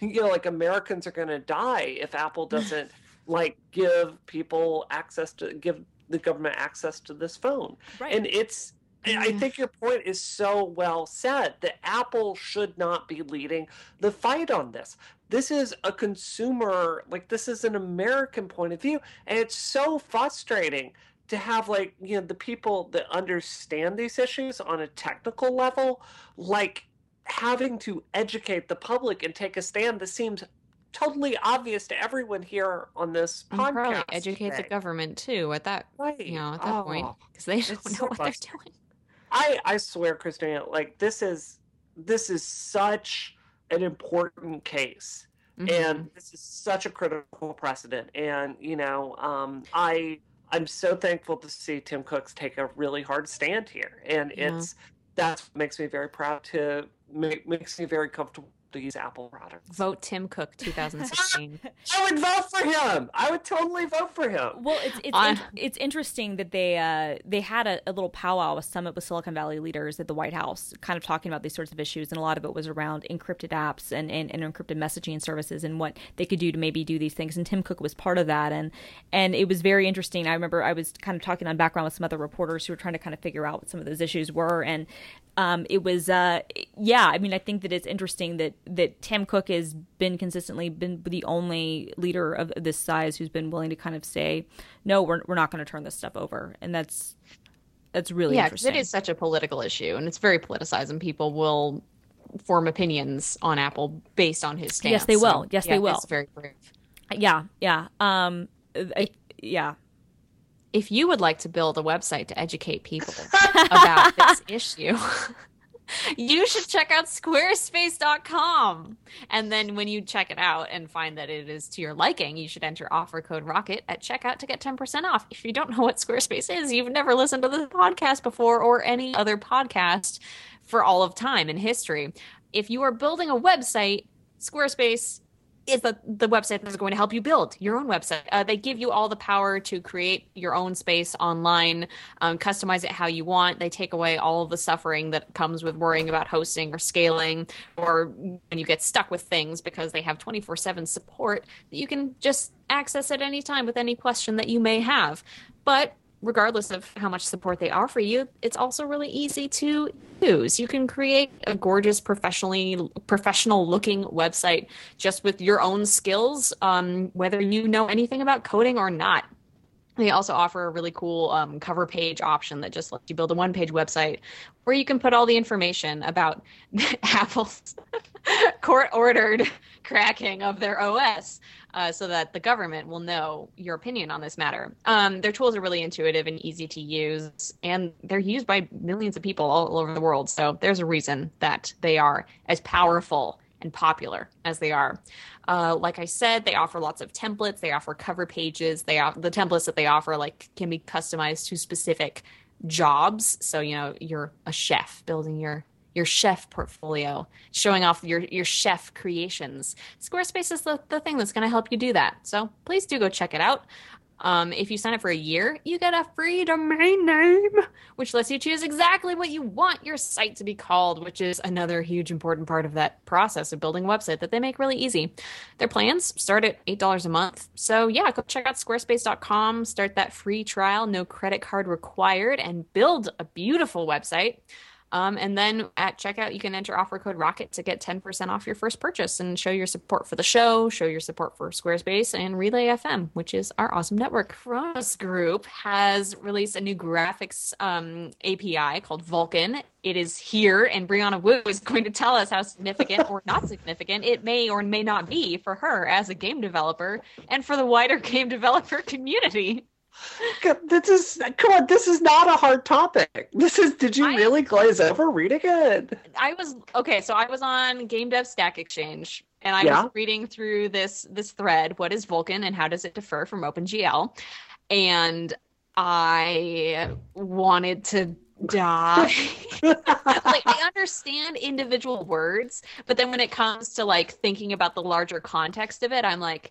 you know, like, Americans are going to die if Apple doesn't, like, give people access to, give the government access to this phone. Right. And it's, yeah. I think your point is so well said, that Apple should not be leading the fight on this. This is a consumer, like this is an American point of view. And it's so frustrating to have like, you know, the people that understand these issues on a technical level, like having to educate the public and take a stand that seems totally obvious to everyone here on this podcast. And probably educate today. the government too at that, right. you know, at that oh, point, because they don't know so what busted. they're doing. I, I swear, Christina, like this is this is such an important case, mm-hmm. and this is such a critical precedent. And you know, um, I I'm so thankful to see Tim Cook's take a really hard stand here, and yeah. it's that's what makes me very proud to make, makes me very comfortable. to use Apple products. Vote Tim Cook twenty sixteen. I would vote for him. I would totally vote for him. Well, it's it's, uh, it's interesting that they uh, they had a, a little powwow, a summit with Silicon Valley leaders at the White House, kind of talking about these sorts of issues, and a lot of it was around encrypted apps and, and, and encrypted messaging services and what they could do to maybe do these things. And Tim Cook was part of that, and and it was very interesting. I remember I was kind of talking on background with some other reporters who were trying to kind of figure out what some of those issues were, and um, it was uh, yeah. I mean, I think that it's interesting that. that Tim Cook has been consistently been the only leader of this size who's been willing to kind of say, no, we're we're not going to turn this stuff over. And that's that's really yeah, interesting. Yeah, it is such a political issue, and it's very politicized, and people will form opinions on Apple based on his stance. Yes, they will. So, yes, yeah, they will. It's very brave. Yeah, yeah. Um, I, yeah. If you would like to build a website to educate people about this issue... you should check out squarespace dot com. And then when you check it out and find that it is to your liking, you should enter offer code ROCKET at checkout to get ten percent off. If you don't know what Squarespace is, you've never listened to this podcast before or any other podcast for all of time in history. If you are building a website, Squarespace is the, the website that's going to help you build your own website. Uh, they give you all the power to create your own space online, um, customize it how you want. They take away all of the suffering that comes with worrying about hosting or scaling, or when you get stuck with things, because they have twenty-four seven support that you can just access at any time with any question that you may have. But regardless of how much support they offer you, it's also really easy to use. You can create a gorgeous, professionally professional-looking website just with your own skills, um, whether you know anything about coding or not. They also offer a really cool um, cover page option that just lets you build a one-page website where you can put all the information about Apple's court-ordered cracking of their O S uh, so that the government will know your opinion on this matter. Um, their tools are really intuitive and easy to use, and they're used by millions of people all over the world. So there's a reason that they are as powerful and popular as they are. Uh, like I said, they offer lots of templates. They offer cover pages. They off- the templates that they offer like can be customized to specific jobs. So, you know, you're a chef building your your chef portfolio, showing off your, your chef creations. Squarespace is the, the thing that's going to help you do that. So please do go check it out. Um, if you sign up for a year, you get a free domain name, which lets you choose exactly what you want your site to be called, which is another huge important part of that process of building a website that they make really easy. Their plans start at eight dollars a month. So yeah, go check out squarespace dot com, start that free trial, no credit card required, and build a beautiful website. Um, and then at checkout, you can enter offer code ROCKET to get ten percent off your first purchase and show your support for the show, show your support for Squarespace, and Relay F M, which is our awesome network. Kronos Group has released a new graphics um, A P I called Vulkan. It is here, and Brianna Wu is going to tell us how significant or not significant it may or may not be for her as a game developer and for the wider game developer community. This is come on. This is not a hard topic. This is. Did you I, really glaze over reading it? I was okay. So I was on Game Dev Stack Exchange, and I yeah. was reading through this this thread. What is Vulkan, and how does it differ from OpenGL? And I wanted to die. Like, I understand individual words, but then when it comes to like thinking about the larger context of it, I'm like.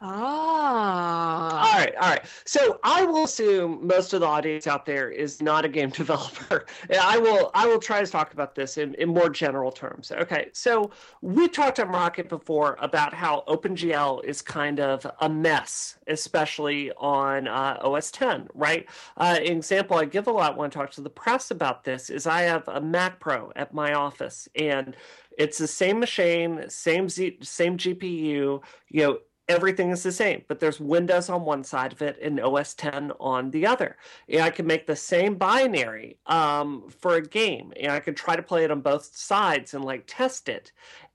Ah. All right, all right. So I will assume most of the audience out there is not a game developer. I will I will try to talk about this in, in more general terms. Okay, so we talked on Rocket before about how OpenGL is kind of a mess, especially on uh, O S ten, right? Uh, an example I give a lot when I talk to the press about this is I have a Mac Pro at my office, and it's the same machine, same Z, same G P U, you know, everything is the same, but there's Windows on one side of it and O S ten on the other. And I can make the same binary um, for a game, and I can try to play it on both sides and like test it.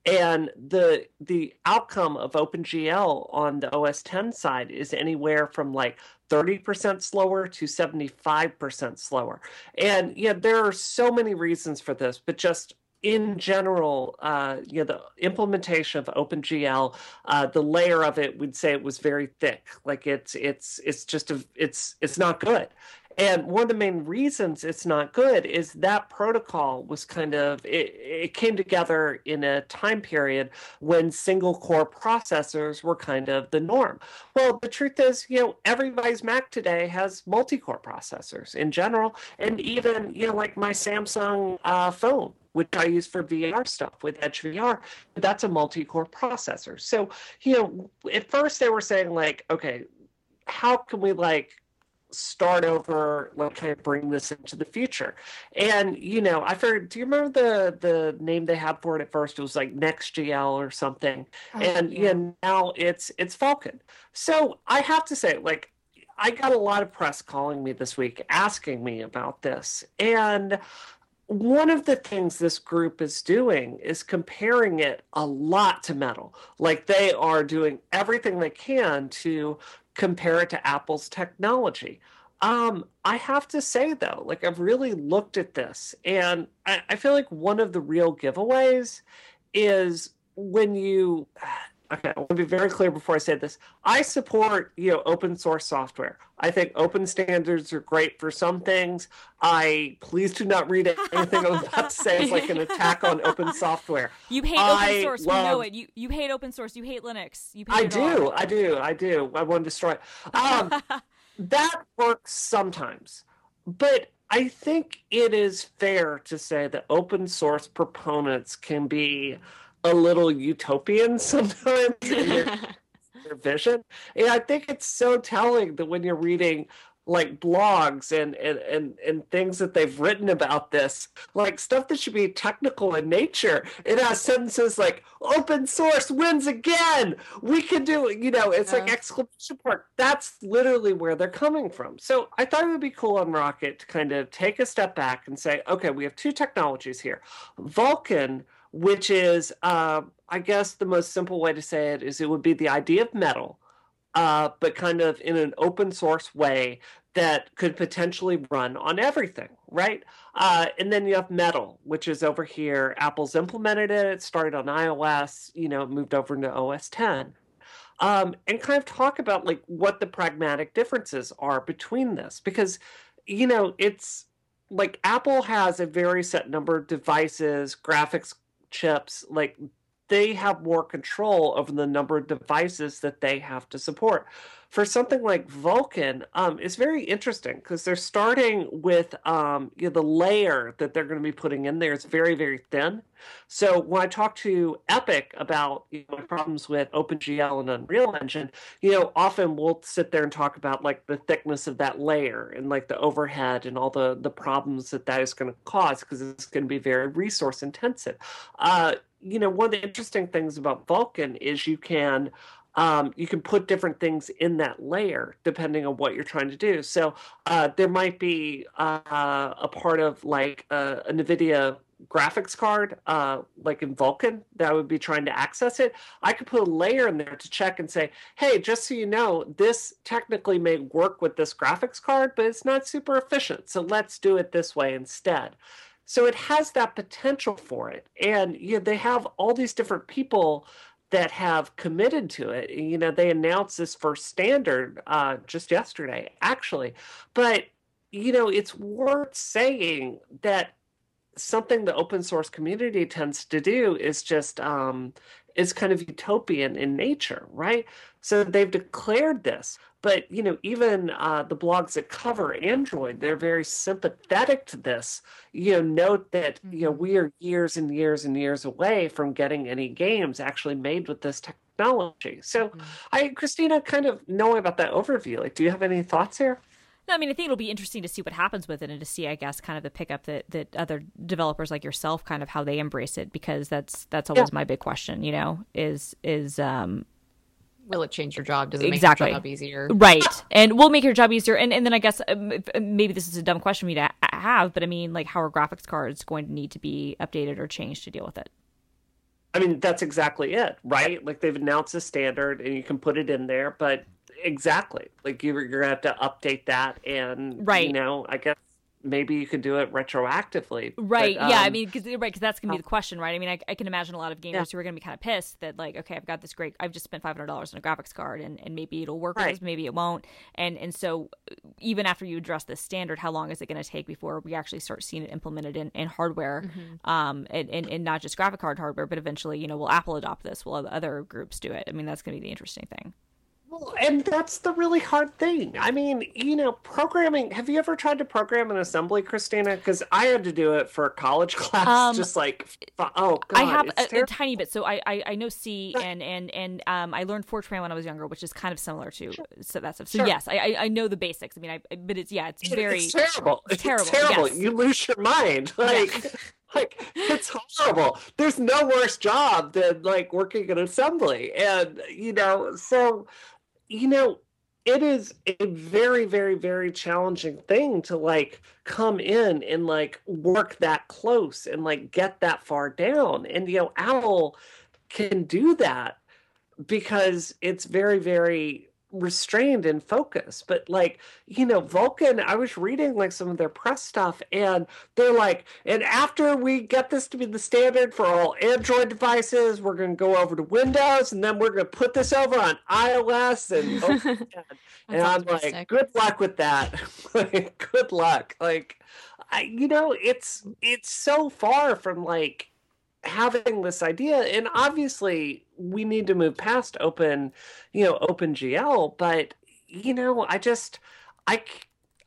And the the outcome of OpenGL on the O S ten side is anywhere from like thirty percent slower to seventy-five percent slower. And yeah, there are so many reasons for this, but just in general, uh, you know, the implementation of OpenGL, uh, the layer of it, we'd say it was very thick. Like it's it's it's just a, it's it's not good. And one of the main reasons it's not good is that protocol was kind of, it, it came together in a time period when single core processors were kind of the norm. Well, the truth is, you know, everybody's Mac today has multi-core processors in general. And even, you know, like my Samsung uh, phone, which I use for V R stuff with Edge V R, but that's a multi-core processor. So, you know, at first they were saying like, okay, how can we like, start over, like kind of bring this into the future. And, you know, I figured, do you remember the the name they had for it at first? It was like NextGL or something. Oh, and yeah. You know, now it's it's Vulkan. So I have to say, like, I got a lot of press calling me this week asking me about this. And one of the things this group is doing is comparing it a lot to Metal. Like they are doing everything they can to compare it to Apple's technology. Um, I have to say, though, like I've really looked at this, and I, I feel like one of the real giveaways is when you, okay, I want to be very clear before I say this. I support, you know, open source software. I think open standards are great for some things. I, please do not read anything I'm about to say as like an attack on open software. You hate I open source. Love, we know it. You you hate open source. You hate Linux. You hate I do. All. I do. I do. I want to destroy it. Um, that works sometimes. But I think it is fair to say that open source proponents can be a little utopian sometimes in their, their vision. And I think it's so telling that when you're reading like blogs and, and, and, and things that they've written about this, like stuff that should be technical in nature, it has sentences like, open source wins again! We can do it! You know, it's yeah. like exclamation mark. That's literally where they're coming from. So I thought it would be cool on Rocket to kind of take a step back and say, okay, we have two technologies here. Vulkan, which is, uh, I guess the most simple way to say it is it would be the idea of Metal, uh, but kind of in an open source way that could potentially run on everything, right? Uh, and then you have Metal, which is over here. Apple's implemented it. It started on iOS, you know, moved over into O S ten. Um, and kind of talk about like what the pragmatic differences are between this, because, you know, it's like Apple has a very set number of devices, graphics chips, like they have more control over the number of devices that they have to support. For something like Vulkan, um, it's very interesting because they're starting with um, you know, the layer that they're going to be putting in there is very, very thin. So when I talk to Epic about you know, problems with OpenGL and Unreal Engine, you know, often we'll sit there and talk about like the thickness of that layer and like the overhead and all the, the problems that that is going to cause because it's going to be very resource intensive. Uh, you know, one of the interesting things about Vulkan is you can Um, you can put different things in that layer depending on what you're trying to do. So uh, there might be uh, a part of like uh, a NVIDIA graphics card, uh, like in Vulkan, that I would be trying to access it. I could put a layer in there to check and say, hey, just so you know, this technically may work with this graphics card, but it's not super efficient. So let's do it this way instead. So it has that potential for it. And you know, they have all these different people that have committed to it. You know, they announced this first standard uh, just yesterday, actually. But, you know, it's worth saying that something the open source community tends to do is just, um, is kind of utopian in nature, right? So they've declared this. But, you know, even uh, the blogs that cover Android, they're very sympathetic to this. You know, note that, you know, we are years and years and years away from getting any games actually made with this technology. So, mm-hmm. I, Christina, kind of knowing about that overview, like, do you have any thoughts here? No, I mean, I think it'll be interesting to see what happens with it and to see, I guess, kind of the pickup that, that other developers like yourself, kind of how they embrace it, because that's that's always yeah. my big question, you know, is is um. Will it change your job? Does it make exactly. your job easier? Right. And we'll make your job easier. And and then I guess um, maybe this is a dumb question for me to have, but I mean, like, how are graphics cards going to need to be updated or changed to deal with it? I mean, that's exactly it, right? Like, they've announced a standard and you can put it in there, but exactly. Like, you're, you're going to have to update that and, right. you know, I guess maybe you could do it retroactively. Right, but, um, yeah, I mean, because right, that's going to be the question, right? I mean, I, I can imagine a lot of gamers yeah. who are going to be kind of pissed that, like, okay, I've got this great, I've just spent five hundred dollars on a graphics card, and, and maybe it'll work, right. maybe it won't. And and so even after you address this standard, how long is it going to take before we actually start seeing it implemented in, in hardware, mm-hmm. um, and, and, and not just graphic card hardware, but eventually, you know, will Apple adopt this? Will other groups do it? I mean, that's going to be the interesting thing. Well, and that's the really hard thing. I mean, you know, programming. Have you ever tried to program in assembly, Christina? Because I had to do it for a college class. Um, just like, oh, God, I have it's a, a tiny bit. So I, I, I know C and and and um, I learned Fortran when I was younger, which is kind of similar to sure. so that stuff. So sure. yes, I I know the basics. I mean, I but it's yeah, it's very it's terrible. It's terrible. It's terrible. Yes. You lose your mind. Like. Yeah. Like, it's horrible. There's no worse job than, like, working in assembly. And, you know, so, you know, it is a very, very, very challenging thing to, like, come in and, like, work that close and, like, get that far down. And, you know, Apple can do that because it's very, very restrained and focused. But, like, you know, Vulkan, I was reading, like, some of their press stuff, and they're like, and after we get this to be the standard for all Android devices, we're going to go over to Windows, and then we're going to put this over on iOS. And, oh, and I'm like, good luck with that. Like, good luck. Like, I, you know, it's, it's so far from, like, having this idea, and obviously we need to move past open, you know, OpenGL, but, you know, I just, I,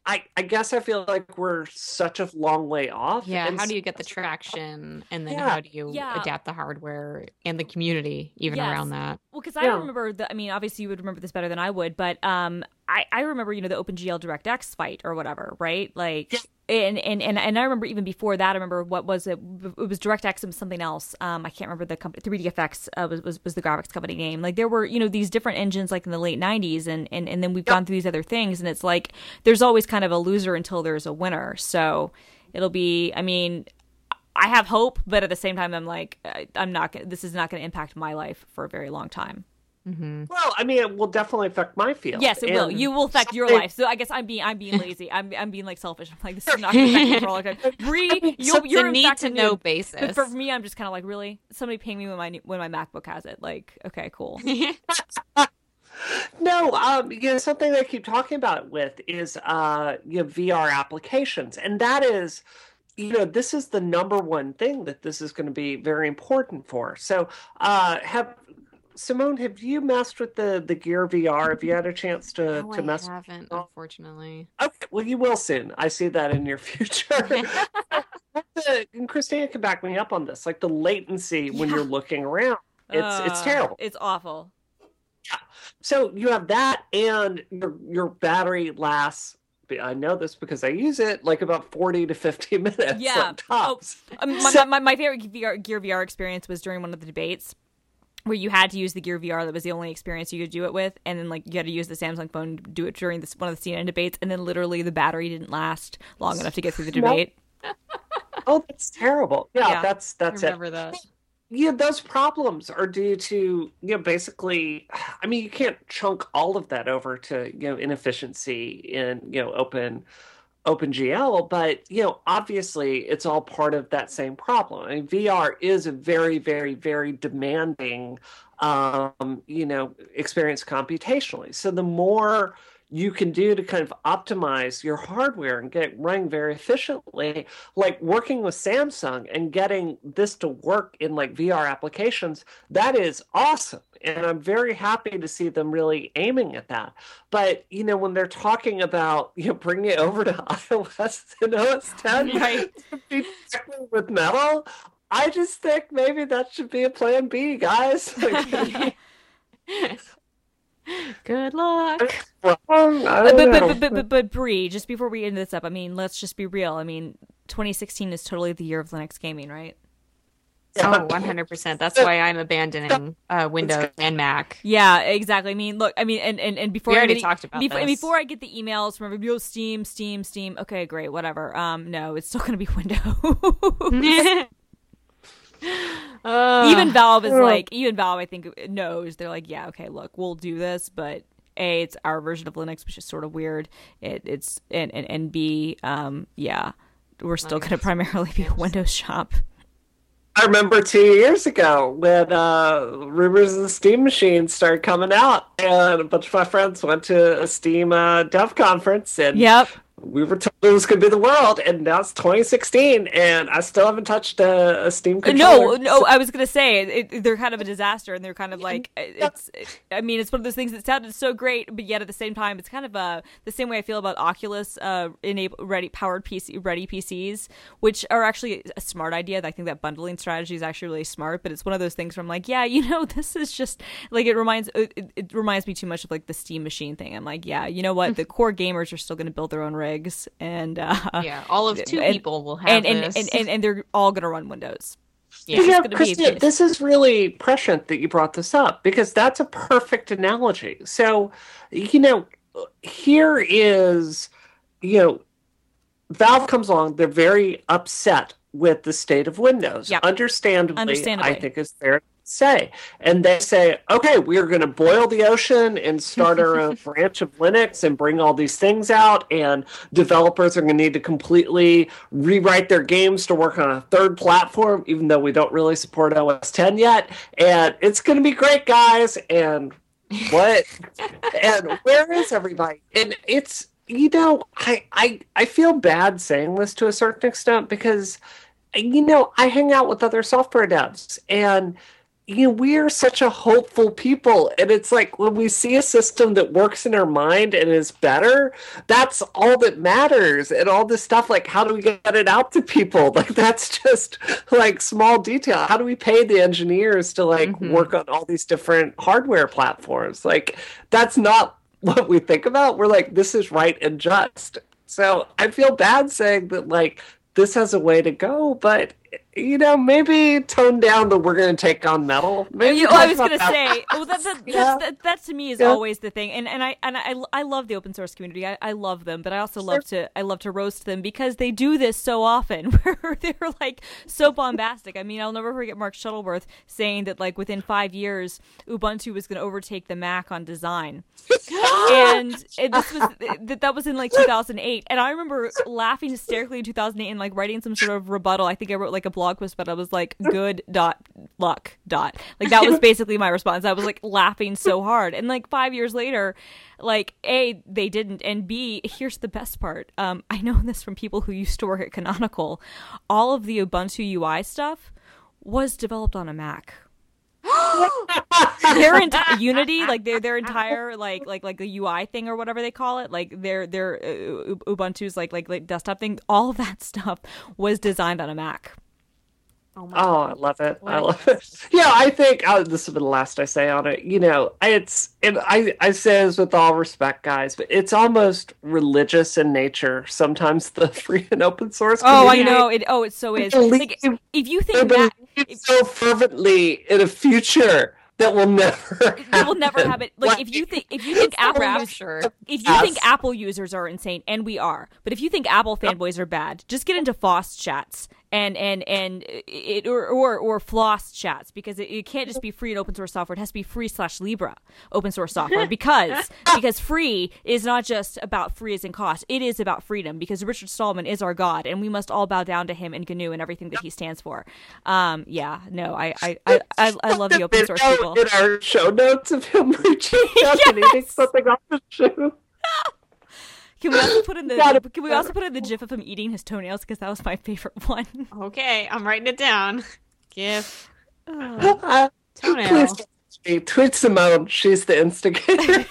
I, I guess I feel like we're such a long way off. Yeah. And how do you get the traction, and then yeah. how do you yeah. adapt the hardware and the community even yes. around that? Well, because I yeah. remember the, I mean, obviously you would remember this better than I would, but um, I, I remember, you know, the OpenGL DirectX fight or whatever, right? Like, yeah. And, and and and I remember even before that, I remember what was it? It was DirectX and something else. Um, I can't remember the company. three D F X uh, was, was was the graphics company name. Like, there were, you know, these different engines, like, in the late nineties, and and and then we've yep. gone through these other things, and it's like there's always kind of a loser until there's a winner. So it'll be. I mean, I have hope, but at the same time, I'm like, I'm not. This is not going to impact my life for a very long time. Mm-hmm. Well, I mean, it will definitely affect my field. Yes, it and will. You will affect something... your life. So I guess I'm being, I'm being lazy. I'm, I'm being like selfish. I'm like, this is not going to affect me for a long time. Re, you're, you're need to know basis. But for me, I'm just kind of like, really, somebody paying me when my when my MacBook has it. Like, okay, cool. No, um, you know, something that I keep talking about with is uh, you know, V R applications, and that is. You know, this is the number one thing that this is going to be very important for. So, uh, have. Simone, have you messed with the, the Gear V R? Have you had a chance to, no, to mess with it? I haven't, unfortunately. Okay, well, you will soon. I see that in your future. And Christina can back me up on this. Like, the latency yeah. when you're looking around, it's uh, it's terrible. It's awful. Yeah. So you have that, and your, your battery lasts. I know this because I use it, like, about forty to fifty minutes. Yeah. Like, tops. Oh, my, so- my, my favorite V R, Gear V R experience was during one of the debates, where you had to use the Gear V R. That was the only experience you could do it with, and then, like, you had to use the Samsung phone to do it during this one of the C N N debates, and then literally the battery didn't last long enough to get through the debate. Oh, that's terrible. Yeah, yeah. that's that's I remember it. That. Yeah, those problems are due to, you know, basically, I mean, you can't chunk all of that over to, you know, inefficiency in, you know, open. OpenGL, but, you know, obviously it's all part of that same problem. I mean, V R is a very, very, very demanding, um, you know, experience computationally. So the more you can do to kind of optimize your hardware and get it running very efficiently, like working with Samsung and getting this to work in, like, V R applications, that is awesome. And I'm very happy to see them really aiming at that. But, you know, when they're talking about, you know, bringing it over to iOS and O S ten, right, with Metal, I just think maybe that should be a plan B, guys. Like, good luck. But, but, but, but, but Bree, just before we end this up, I mean, let's just be real. I mean, twenty sixteen is totally the year of Linux gaming, right? Oh, one hundred percent. That's why I'm abandoning uh, Windows and Mac. Yeah, exactly. I mean, look, I mean, and, and, and before we already I get, talked about before, this. Before I get the emails from everybody, oh, Steam, Steam, Steam. Okay, great, whatever. Um, no, it's still going to be Windows. Uh, even Valve is like, even Valve, I think, knows. They're like, yeah, okay, look, we'll do this, but A, it's our version of Linux, which is sort of weird. It, it's and, and and B, um, yeah, we're still going to primarily be a Windows shop. I remember two years ago when uh, rumors of the Steam Machine started coming out, and a bunch of my friends went to a Steam uh, Dev Conference, and yep. we were told it was going to be the world, and now it's twenty sixteen, and I still haven't touched a, a Steam controller. No, no, I was going to say, it, it, they're kind of a disaster, and they're kind of like, it's. It, I mean, it's one of those things that sounded so great, but yet at the same time, it's kind of uh, the same way I feel about Oculus uh, enable, ready, powered P C, ready P Cs, which are actually a smart idea. I think that bundling strategy is actually really smart, but it's one of those things where I'm like, yeah, you know, this is just, like, it reminds it, it reminds me too much of, like, the Steam Machine thing. I'm like, yeah, you know what? The core gamers are still going to build their own rigs, and uh yeah all of two and, people will have and and, this. And, and and they're all gonna run Windows. Yeah, you know, Christina, be this is really prescient that you brought this up, because that's a perfect analogy. So, you know, here is, you know, Valve comes along, they're very upset with the state of Windows. Yep. understandably, understandably I think is fair say. And they say, okay, we're going to boil the ocean and start our own branch of Linux and bring all these things out, and developers are going to need to completely rewrite their games to work on a third platform, even though we don't really support O S ten yet. And it's going to be great, guys. And what? And where is everybody? And it's, you know, I, I, I feel bad saying this to a certain extent, because, you know, I hang out with other software devs, and you know, we are such a hopeful people, and it's like when we see a system that works in our mind and is better, that's all that matters. And all this stuff, like, how do we get it out to people? Like, that's just like small detail. How do we pay the engineers to like mm-hmm. work on all these different hardware platforms? Like, that's not what we think about. We're like, this is right and just. So I feel bad saying that, like, this has a way to go, but, you know, maybe tone down that we're going to take on Metal. Maybe you know, I was going to say, well, that's a, that's, yeah. that, that to me is yeah. always the thing. And and I and I, I love the open source community. I, I love them, but I also sure. love to I love to roast them, because they do this so often, where they're like so bombastic. I mean, I'll never forget Mark Shuttleworth saying that, like, within five years, Ubuntu was going to overtake the Mac on design, and it, this was that that was in like two thousand eight. And I remember laughing hysterically in two thousand eight and like writing some sort of rebuttal. I think I wrote like a blog. post, but I was like, good dot luck dot like that was basically my response. I was like laughing so hard, and like five years later, like, A, they didn't, and B, here's the best part. um I know this from people who used to work at Canonical. All of the Ubuntu U I stuff was developed on a Mac. Their entire Unity, like their their entire like like like the U I thing or whatever they call it, like their their uh, Ubuntu's like, like like desktop thing, all of that stuff was designed on a Mac. Oh, my oh I love it. What? I love it. Yeah, I think oh, this will be the last I say on it. You know, it's, and I, I say this with all respect, guys, but it's almost religious in nature. Sometimes the free and open source community. Oh, I know. It, oh, it so is. Like, if, if you think that. If, so fervently in a future that will never happen. Will never happen. Like, like if you think if you think Apple sure. if you yes. think Apple users are insane, and we are, but if you think Apple fanboys are bad, just get into Foss chats and and and it or or, or Floss chats, because it, it can't just be free and open source software. It has to be free slash Libra open source software, because because free is not just about free as in cost. It is about freedom, because Richard Stallman is our god, and we must all bow down to him and G N U and everything that he stands for. Um, yeah, no, I I, I, I, I love the open source people. In our show notes of him reaching out and eating something off the shoe. Can we also put in the Can we also put in the GIF of him eating his toenails, because that was my favorite one. Okay, I'm writing it down. GIF. Oh. Uh, toenails. Tweet Simone. She's the instigator.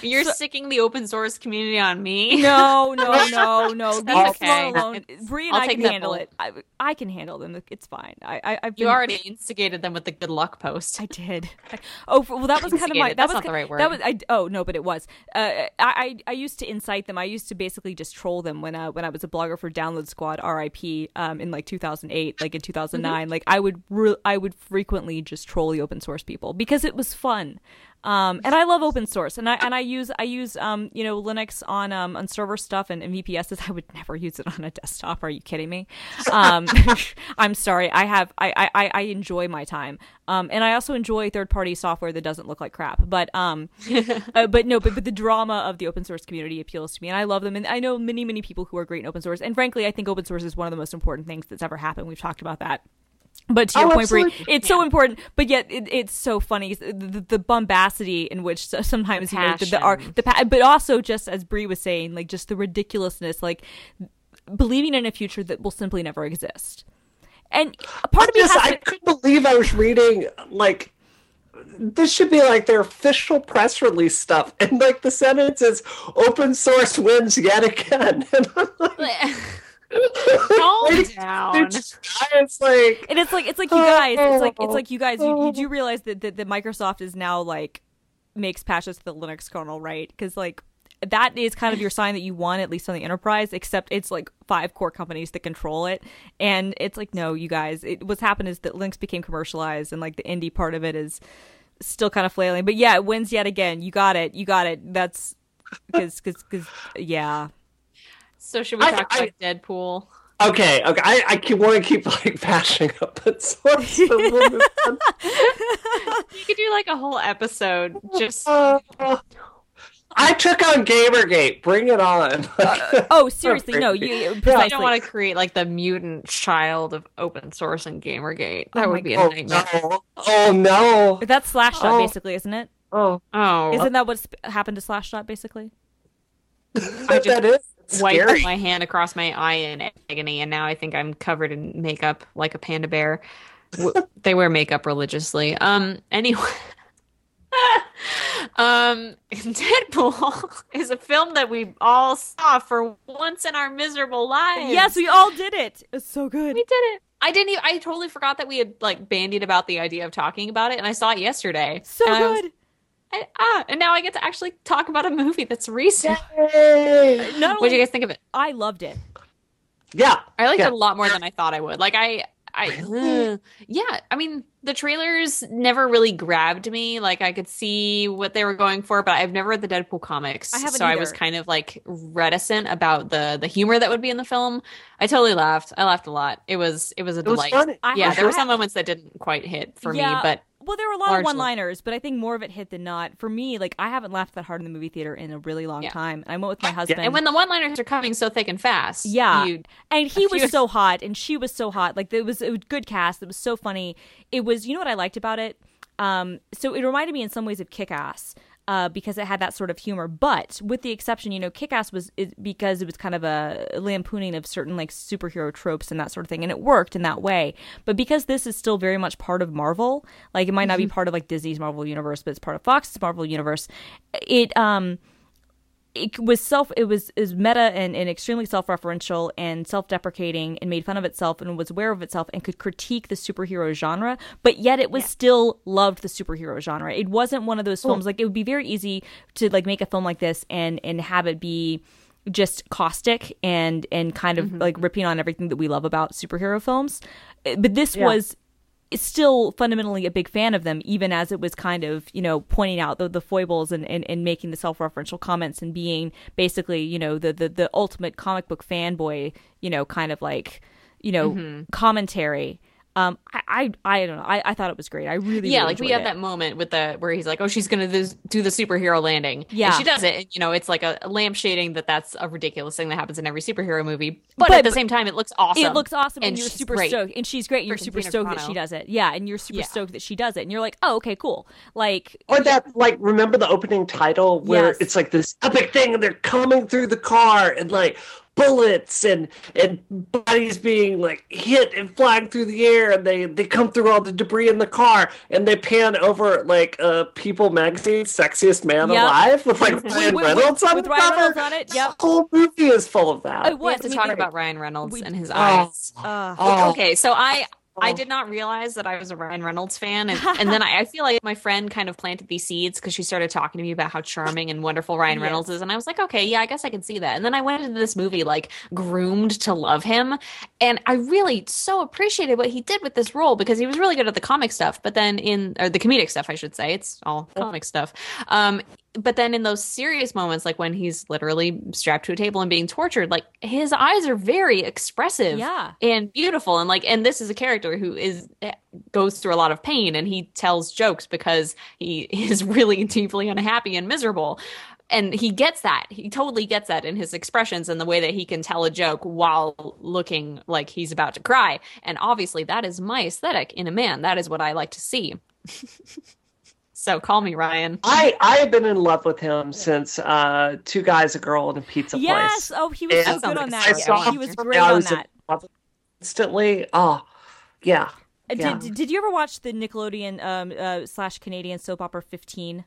You're so, sticking the open source community on me. No, no, no, no. Leave okay. us alone. Bri and I can handle it. I, I can handle them. It's fine. I, I, I've been, you already instigated them with the good luck post. I did. I, oh, well, that was instigated. Kind of my. That That's was not kind, the right word. That was. I, oh no, but it was. Uh, I, I, I used to incite them. I used to basically just troll them when, uh, when I was a blogger for Download Squad, R I P, um, in like two thousand eight, like in two thousand nine. Mm-hmm. Like I would, re- I would frequently just troll the open source people, because it was fun. Um, and I love open source, and I and I use I use um, you know Linux on um, on server stuff and, and V P Ss. I would never use it on a desktop. Are you kidding me? Um, I'm sorry. I have I, I, I enjoy my time, um, and I also enjoy third party software that doesn't look like crap. But um, uh, but no, but but the drama of the open source community appeals to me, and I love them. And I know many many people who are great in open source. And frankly, I think open source is one of the most important things that's ever happened. We've talked about that. But to your oh, point, Brie, it's yeah. so important. But yet, it, it's so funny the, the bombacity in which sometimes the you know, the, the art, the pa- but also just as Brie was saying, like just the ridiculousness, like believing in a future that will simply never exist. And a part I of me, just, has I to- couldn't believe I was reading like. This should be like their official press release stuff. And like the sentence is open source wins yet again. And I'm like, calm like, down. It's like, and it's like, it's like you guys, it's like, it's like you guys, you, you do realize that, that, that Microsoft is now like makes patches to the Linux kernel, right? Because like that is kind of your sign that you won, at least on the enterprise, except it's like five core companies that control it. And it's like, no, you guys, it, what's happened is that Linux became commercialized and like the indie part of it is still kind of flailing. But yeah, it wins yet again. You got it. You got it. That's because, because, because, yeah. So should we talk I, about I, Deadpool? Okay, okay. I, I keep, want to keep like bashing up that source. You could do like a whole episode. Just uh, I took on Gamergate. Bring it on. Uh, oh, seriously? No, you. you yeah, I don't want to create like the mutant child of open source and Gamergate. That oh would be a nightmare. No. Oh no! That's Slashdot, oh. basically, isn't it? Oh, oh. Isn't that what happened to Slashdot? Basically, I just, that is. Wiped my hand across my eye in agony, and now I think I'm covered in makeup like a panda bear. They wear makeup religiously. Um, anyway, um, Deadpool is a film that we all saw for once in our miserable lives. Yes, we all did it. It's so good. We did it. I didn't even. I totally forgot that we had like bandied about the idea of talking about it, and I saw it yesterday. So good. Was, I, ah, and now I get to actually talk about a movie that's recent. Yay! What did you guys think of it? I loved it. Yeah, I liked yeah. it a lot more than I thought I would. Like I, I, really? uh, yeah. I mean, the trailers never really grabbed me. Like I could see what they were going for, but I've never read the Deadpool comics, I haven't so either. I was kind of like reticent about the the humor that would be in the film. I totally laughed. I laughed a lot. It was it was a it delight. Was yeah, there were some moments that didn't quite hit for yeah. me, but. Well, there were a lot Largely. of one-liners, but I think more of it hit than not. For me, like, I haven't laughed that hard in the movie theater in a really long yeah. time. And I went with my husband. Yeah. And when the one-liners are coming so thick and fast. Yeah. You... And he was so hot, and she was so hot. Like, it was a good cast. It was so funny. It was, you know what I liked about it? Um, so it reminded me in some ways of Kick-Ass. Uh, because it had that sort of humor. But with the exception, you know, Kick-Ass was it, because it was kind of a lampooning of certain like superhero tropes and that sort of thing. And it worked in that way. But because this is still very much part of Marvel, like it might not mm-hmm. be part of like Disney's Marvel universe, but it's part of Fox's Marvel universe. It um, it was self it was is meta and, and extremely self-referential and self-deprecating and made fun of itself and was aware of itself and could critique the superhero genre, but yet it was yeah. still loved the superhero genre. It wasn't one of those films cool. like it would be very easy to like make a film like this and and have it be just caustic and and kind of mm-hmm. like ripping on everything that we love about superhero films, but this yeah. was still fundamentally a big fan of them, even as it was kind of, you know, pointing out the, the foibles and, and, and making the self-referential comments and being basically, you know, the, the, the ultimate comic book fanboy, you know, kind of like, you know, mm-hmm. commentary. Um, I, I, I don't know. I, I thought it was great. I really, yeah. Really like we had it. that moment with the where he's like, "Oh, she's gonna do, do the superhero landing." Yeah, and she does it. And, you know, it's like a, a lampshading that that's a ridiculous thing that happens in every superhero movie. But, but at the same time, it looks awesome. It looks awesome, and, and you're super great. stoked, and she's great. And you're super stoked that she does it. Yeah, and you're super yeah. stoked that she does it, and you're like, "Oh, okay, cool." Like, or that like remember the opening title where yes. it's like this epic thing, and they're coming through the car, and like. bullets and and bodies being like hit and flying through the air, and they they come through all the debris in the car, and they pan over like uh People magazine's Sexiest Man yep. Alive with like Ryan with, Reynolds with, on with the Ryan Reynolds on it. Yep. The whole movie is full of that. I want to talk about Ryan Reynolds we, and his oh, eyes. Uh, oh. Okay, so I I did not realize that I was a Ryan Reynolds fan. And, and then I, I feel like my friend kind of planted these seeds because she started talking to me about how charming and wonderful Ryan Reynolds yes. is. And I was like, okay, yeah, I guess I can see that. And then I went into this movie like groomed to love him. And I really so appreciated what he did with this role because he was really good at the comic stuff. But then in – or the comedic stuff, I should say. It's all comic stuff. Um But then in those serious moments, like when he's literally strapped to a table and being tortured, like his eyes are very expressive yeah. and beautiful. And like, and this is a character who is goes through a lot of pain, and he tells jokes because he is really deeply unhappy and miserable. And he gets that. He totally gets that in his expressions and the way that he can tell a joke while looking like he's about to cry. And obviously that is my aesthetic in a man. That is what I like to see. So call me Ryan. I, I have been in love with him since uh, Two Guys, a Girl, and a Pizza yes. Place. Yes. Oh, he was and so good on that. I saw he was great on that. Instantly. Oh, yeah. yeah. Did Did you ever watch the Nickelodeon um, uh, slash Canadian soap opera fifteen?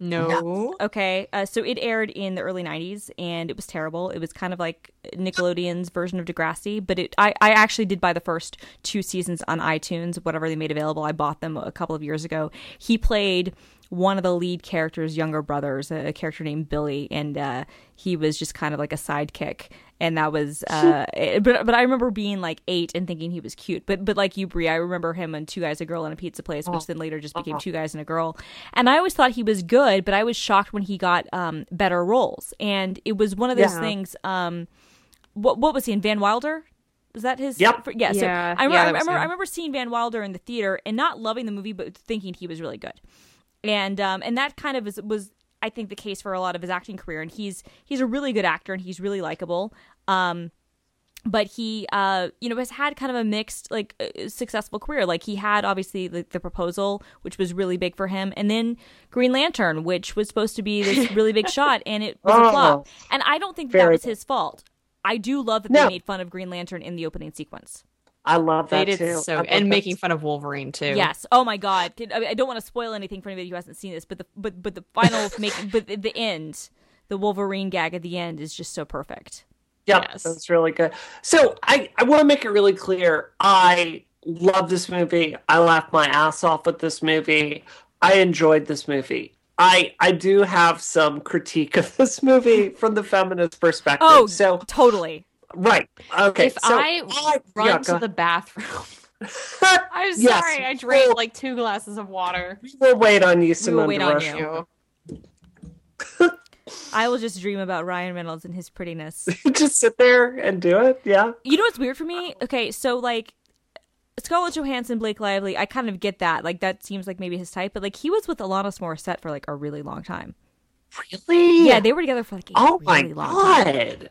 No. no. Okay. Uh, so it aired in the early nineties, and it was terrible. It was kind of like Nickelodeon's version of Degrassi, but it, I, I actually did buy the first two seasons on iTunes, whatever they made available. I bought them a couple of years ago. He played one of the lead character's younger brothers, a character named Billy, and uh, he was just kind of like a sidekick. And that was, uh, but but I remember being like eight and thinking he was cute. But but like you, Brie, I remember him on Two Guys, a Girl, and a Pizza Place, which then later just became Two Guys and a Girl. And I always thought he was good, but I was shocked when he got um, better roles. And it was one of those yeah. things. Um, what what was he in Van Wilder? Was that his? Yep. For, yeah. yeah. So I remember, yeah, I, remember I remember seeing Van Wilder in the theater and not loving the movie, but thinking he was really good. And um and that kind of was. was I think the case for a lot of his acting career, and he's he's a really good actor and he's really likable, um but he uh you know has had kind of a mixed like uh, successful career. Like he had obviously the, the Proposal, which was really big for him, and then Green Lantern, which was supposed to be this really big shot, and it was oh, a flop. And I don't think that, that was his fault. I do love that no. they made fun of Green Lantern in the opening sequence. I love that they did too. So, and making fun of Wolverine too. Yes. Oh my God. I don't want to spoil anything for anybody who hasn't seen this, but the but but the final make but the, the end, the Wolverine gag at the end is just so perfect. Yep, yes, that's really good. So I I want to make it really clear. I love this movie. I laughed my ass off at this movie. I enjoyed this movie. I I do have some critique of this movie from the feminist perspective. Oh, so totally. Right. Okay. If so, I uh, run yeah, to the bathroom, I'm sorry. Yes. I drank like two glasses of water. We will wait on you, Simone. We will wait on you. I will just dream about Ryan Reynolds and his prettiness. Just sit there and do it. Yeah. You know what's weird for me? Okay, so like Scarlett Johansson, Blake Lively, I kind of get that. Like that seems like maybe his type, but like he was with Alanis Morissette for like a really long time. Really? Yeah, they were together for like a oh really my long god. Time.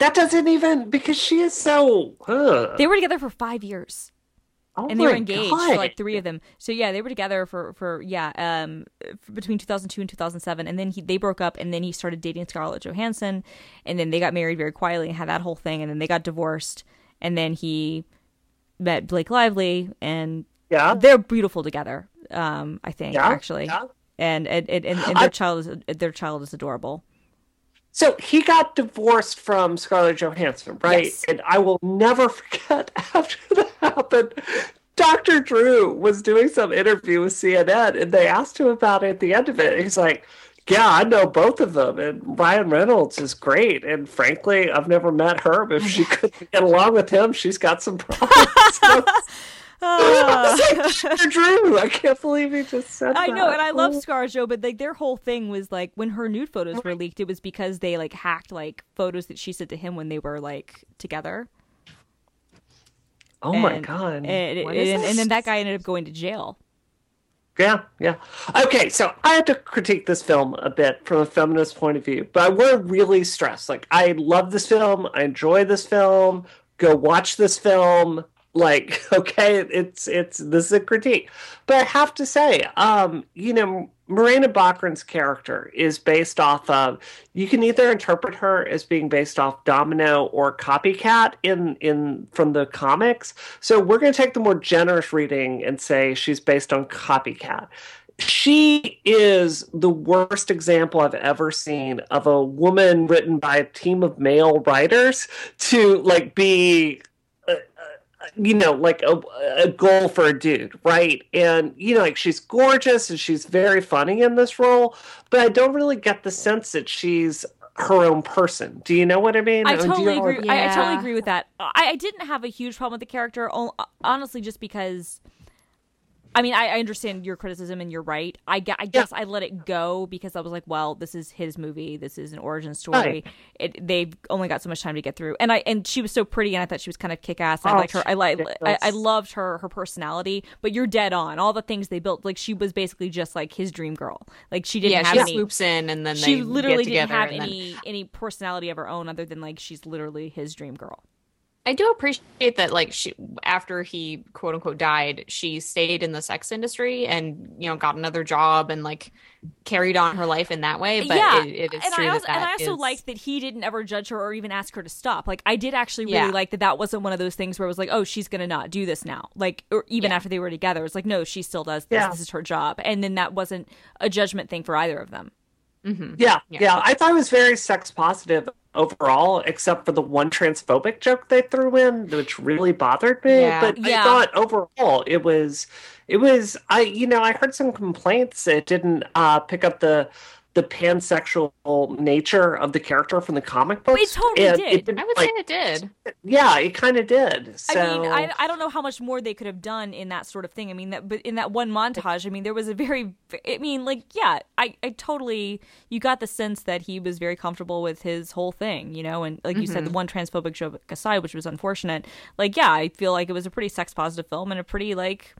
That doesn't even, because she is so... Uh. They were together for five years. Oh and they were engaged God. for like three of them. So yeah, they were together for, for yeah, um, for between two thousand two and two thousand seven. And then he, they broke up, and then he started dating Scarlett Johansson. And then they got married very quietly and had that whole thing. And then they got divorced. And then he met Blake Lively. And yeah. they're beautiful together, um, I think, yeah. actually. Yeah. And, and, and, and their, I... child is, their child is adorable. So he got divorced from Scarlett Johansson, right? Yes. And I will never forget after that happened, Doctor Drew was doing some interview with C N N, and they asked him about it at the end of it. He's like, yeah, I know both of them, and Ryan Reynolds is great. And frankly, I've never met her, but if she couldn't get along with him, she's got some problems. Uh, I was like, Doctor Drew, I can't believe he just said I that. I know, and I love ScarJo, but like their whole thing was like when her nude photos were leaked, it was because they like hacked like photos that she sent to him when they were like together. Oh and, my god! And, and, and, and then that guy ended up going to jail. Yeah, yeah. Okay, so I had to critique this film a bit from a feminist point of view, but I were really stressed. Like, I love this film. I enjoy this film. Go watch this film. Like, okay, it's it's this is a critique, but I have to say, um, you know, Miranda Bachran's character is based off of. You can either interpret her as being based off Domino or Copycat in in from the comics. So we're going to take the more generous reading and say she's based on Copycat. She is the worst example I've ever seen of a woman written by a team of male writers to like be. you know, like a, a goal for a dude, right? And, you know, like, she's gorgeous and she's very funny in this role, but I don't really get the sense that she's her own person. Do you know what I mean? I totally you know agree. Yeah. I, I totally agree with that. I, I didn't have a huge problem with the character, honestly, just because, I mean, I, I understand your criticism and you're right. I, I guess yeah. I let it go because I was like, well, this is his movie. This is an origin story. Right. It, they've only got so much time to get through. And I and she was so pretty, and I thought she was kind of kick-ass. Oh, I liked her. I, li- I I loved her, her personality. But you're dead on. All the things they built, like, she was basically just like his dream girl. Like, she didn't yeah, have she any. She swoops in and then they She literally get didn't have any, then... any personality of her own other than, like, she's literally his dream girl. I do appreciate that, like, she, after he, quote unquote, died, she stayed in the sex industry and, you know, got another job and, like, carried on her life in that way. But yeah. it, it is and true I also, that that And I also is... liked that he didn't ever judge her or even ask her to stop. Like, I did actually really yeah. like that that wasn't one of those things where it was like, oh, she's going to not do this now. Like, or even yeah. after they were together, it's like, no, she still does this. Yeah. This is her job. And then that wasn't a judgment thing for either of them. Mm-hmm. Yeah, yeah, yeah. I thought it was very sex positive overall, except for the one transphobic joke they threw in, which really bothered me. Yeah. But yeah. I thought overall it was, it was. I you know I heard some complaints it didn't uh, pick up the the pansexual nature of the character from the comic books. It totally and did. It I would like, say it did. Yeah, it kind of did. So. I mean, I, I don't know how much more they could have done in that sort of thing. I mean, that but in that one montage, I mean, there was a very, I mean, like, yeah, I, I totally, you got the sense that he was very comfortable with his whole thing, you know, and like mm-hmm. you said, the one transphobic joke aside, which was unfortunate, like, yeah, I feel like it was a pretty sex-positive film and a pretty, like,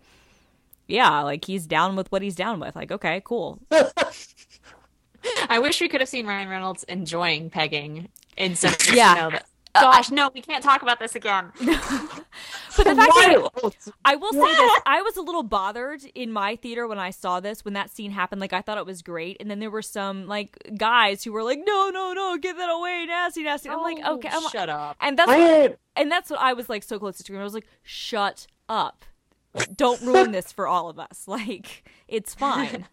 yeah, like, he's down with what he's down with. Like, okay, cool. I wish we could have seen Ryan Reynolds enjoying pegging instead of yeah. you know that. Gosh, no, we can't talk about this again. But the fact that I will say that I was a little bothered in my theater when I saw this, when that scene happened. Like, I thought it was great. And then there were some, like, guys who were like, no, no, no, get that away, nasty, nasty. Oh, I'm like, okay. I'm shut like, up. And that's, what, and that's what I was, like, so close to screaming. I was like, shut up. Don't ruin this for all of us. Like, it's fine.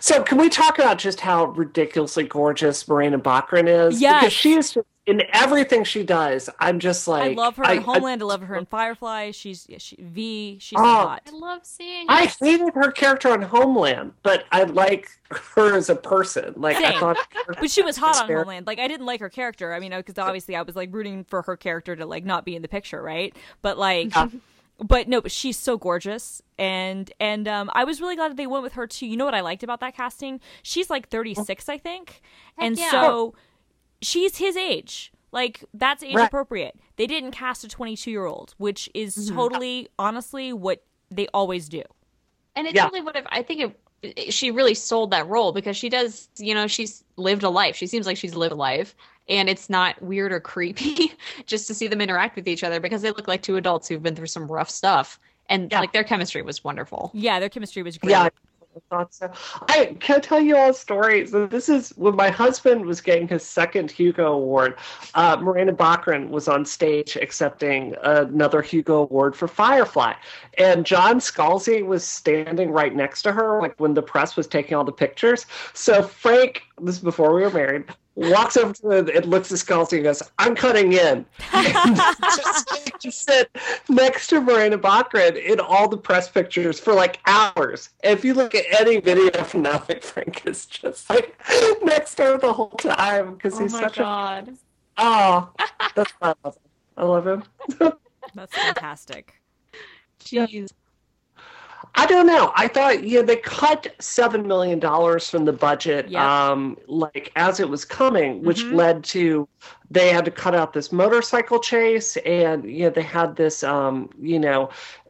So can we talk about just how ridiculously gorgeous Marina Baccarin is? Yes. Because she is, in everything she does, I'm just like... I love her in I, Homeland, I, I love her in Firefly, she's she, V, she's oh, hot. I love seeing her. I hated her character on Homeland, but I like her as a person. Like, Same. I thought... But she was hot on fair. Homeland. Like, I didn't like her character, I mean, because obviously I was, like, rooting for her character to, like, not be in the picture, right? But, like... Yeah. But no, but she's so gorgeous, and and um, I was really glad that they went with her too. You know what I liked about that casting? She's like thirty-six, I think, and yeah. so she's his age. Like, that's age right. appropriate. They didn't cast a twenty-two-year-old, which is totally, yeah. honestly, what they always do. And it yeah. totally would have. I think it. She really sold that role because she does, you know, she's lived a life. She seems like she's lived a life, and it's not weird or creepy just to see them interact with each other because they look like two adults who've been through some rough stuff, and yeah. like their chemistry was wonderful. Yeah, their chemistry was great. Yeah, I thought so. I can tell you all stories. This is when my husband was getting his second Hugo Award. Uh, Marina Baccarin was on stage accepting another Hugo Award for Firefly. And John Scalzi was standing right next to her, like, when the press was taking all the pictures. So Frank, this is before we were married, walks over to it and looks at Scalzi and goes, I'm cutting in. And just, just sit next to Marina Baccarin in all the press pictures for, like, hours. And if you look at any video from now, Frank is just, like, next to her the whole time because oh he's my such God. a... Oh, that's I love him. I love him. That's fantastic. Jeez. I don't know. I thought, yeah, they cut seven million dollars from the budget, yeah. um, like, as it was coming, which mm-hmm. led to they had to cut out this motorcycle chase. And, you know, they had this, um, you know,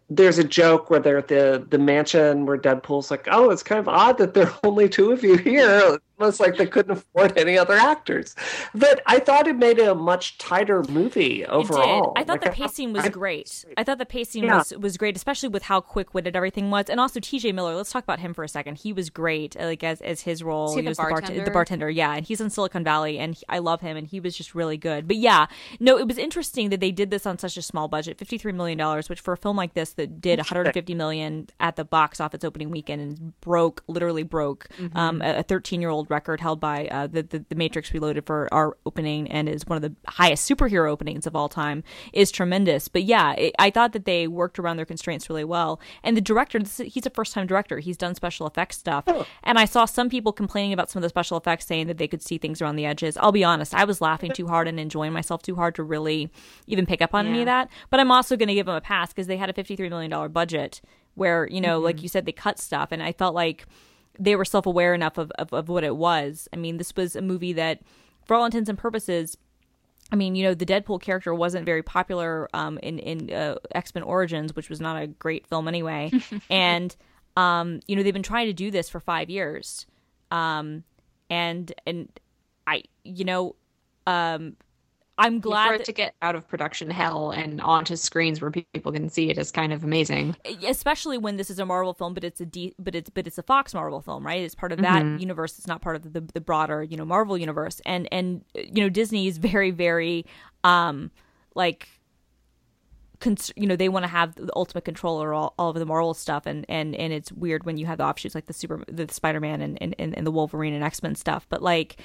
there's a joke where they're at the, the mansion where Deadpool's like, oh, it's kind of odd that there are only two of you here. Almost like they couldn't afford any other actors. But I thought it made it a much tighter movie overall. It did. I thought like, the pacing was I, great. I thought the pacing yeah. was, was great, especially with how quick-witted everything was. And also T J Miller, let's talk about him for a second. He was great like as, as his role. He, he was the bartender? the bartender, yeah. And he's in Silicon Valley, and he, I love him, and he was just really good. But yeah, no, it was interesting that they did this on such a small budget, fifty-three million dollars, which for a film like this, that did one hundred fifty million dollars at the box office opening weekend and broke, literally broke, mm-hmm. um, a thirteen-year-old world record held by uh, the, the the Matrix Reloaded for our opening, and is one of the highest superhero openings of all time, is tremendous. But yeah, it, I thought that they worked around their constraints really well. And the director, this is, he's a first-time director. He's done special effects stuff. Oh. And I saw some people complaining about some of the special effects, saying that they could see things around the edges. I'll be honest, I was laughing too hard and enjoying myself too hard to really even pick up on yeah. any of that. But I'm also going to give them a pass because they had a fifty-three million dollars budget where, you know, mm-hmm. like you said, they cut stuff. And I felt like they were self-aware enough of, of, of what it was. I mean, this was a movie that, for all intents and purposes, I mean, you know, the Deadpool character wasn't very popular um, in, in uh, X-Men Origins, which was not a great film anyway. And, um, you know, they've been trying to do this for five years. Um, and, and I, you know, um, I'm glad for it that, to get out of production hell and onto screens where people can see it is kind of amazing. Especially when this is a Marvel film, but it's a D, but it's but it's a Fox Marvel film, right? It's part of that mm-hmm. universe. It's not part of the, the broader, you know, Marvel universe. And and you know, Disney is very very um, like cons- you know, they want to have the ultimate control over all, all of the Marvel stuff, and, and, and it's weird when you have the offshoots like the Super the Spider-Man and, and, and the Wolverine and X-Men stuff. But like,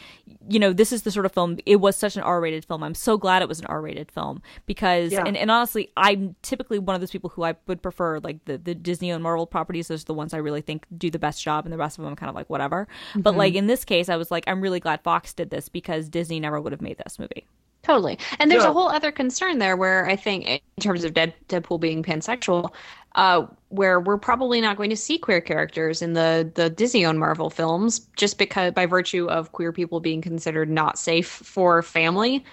you know, this is the sort of film, it was such an R-rated film. I'm so glad it was an R-rated film because yeah. and, and honestly, I'm typically one of those people who I would prefer like the, the Disney and Marvel properties. Those are the ones I really think do the best job, and the rest of them I'm kind of like whatever. Mm-hmm. But like in this case, I was like, I'm really glad Fox did this because Disney never would have made this movie. Totally. And there's yeah. a whole other concern there where I think in terms of Dead, Deadpool being pansexual, uh, where we're probably not going to see queer characters in the, the Disney-owned Marvel films just because by virtue of queer people being considered not safe for family,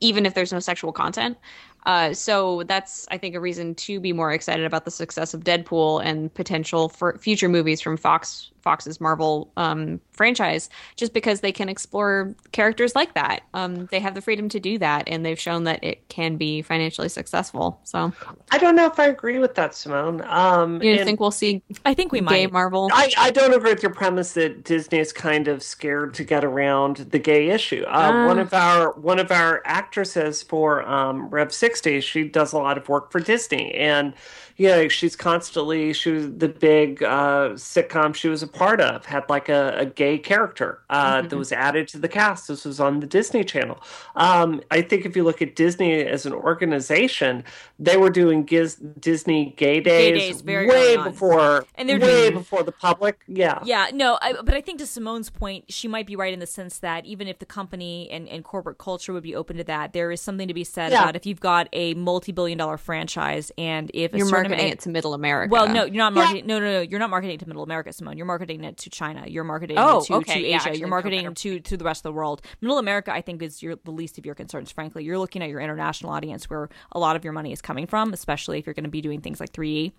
even if there's no sexual content. Uh, so that's, I think, a reason to be more excited about the success of Deadpool and potential for future movies from Fox Fox's Marvel um, franchise, just because they can explore characters like that. Um, they have the freedom to do that, and they've shown that it can be financially successful. So I don't know if I agree with that, Simone. Um, you and, think we'll see? I think we gay might. Marvel. I, I don't agree with your premise that Disney is kind of scared to get around the gay issue. Uh, uh, one of our one of our actresses for um, Rev sixty, she does a lot of work for Disney, and you know, she's constantly she was the big uh, sitcom she was a part of had like a, a gay character uh, mm-hmm. that was added to the cast. This was on the Disney Channel. Um, I think if you look at Disney as an organization, they were doing giz- Disney Gay Days, gay days very way before, and they're way doing... before the public. Yeah, yeah, no, I, but I think to Simone's point, she might be right in the sense that even if the company and, and corporate culture would be open to that, there is something to be said yeah. about if you've got a multi-billion-dollar franchise and if a you're certain marketing amount... it to Middle America. Well, no, you're not marketing. Yeah. No, no, no, you're not marketing to Middle America, Simone. You're marketing marketing it to China. You're marketing oh, it to, okay. to Asia. Yeah, actually, you're marketing it to, to the rest of the world. Middle America, I think, is your, the least of your concerns, frankly. You're looking at your international audience where a lot of your money is coming from, especially if you're going to be doing things like three E.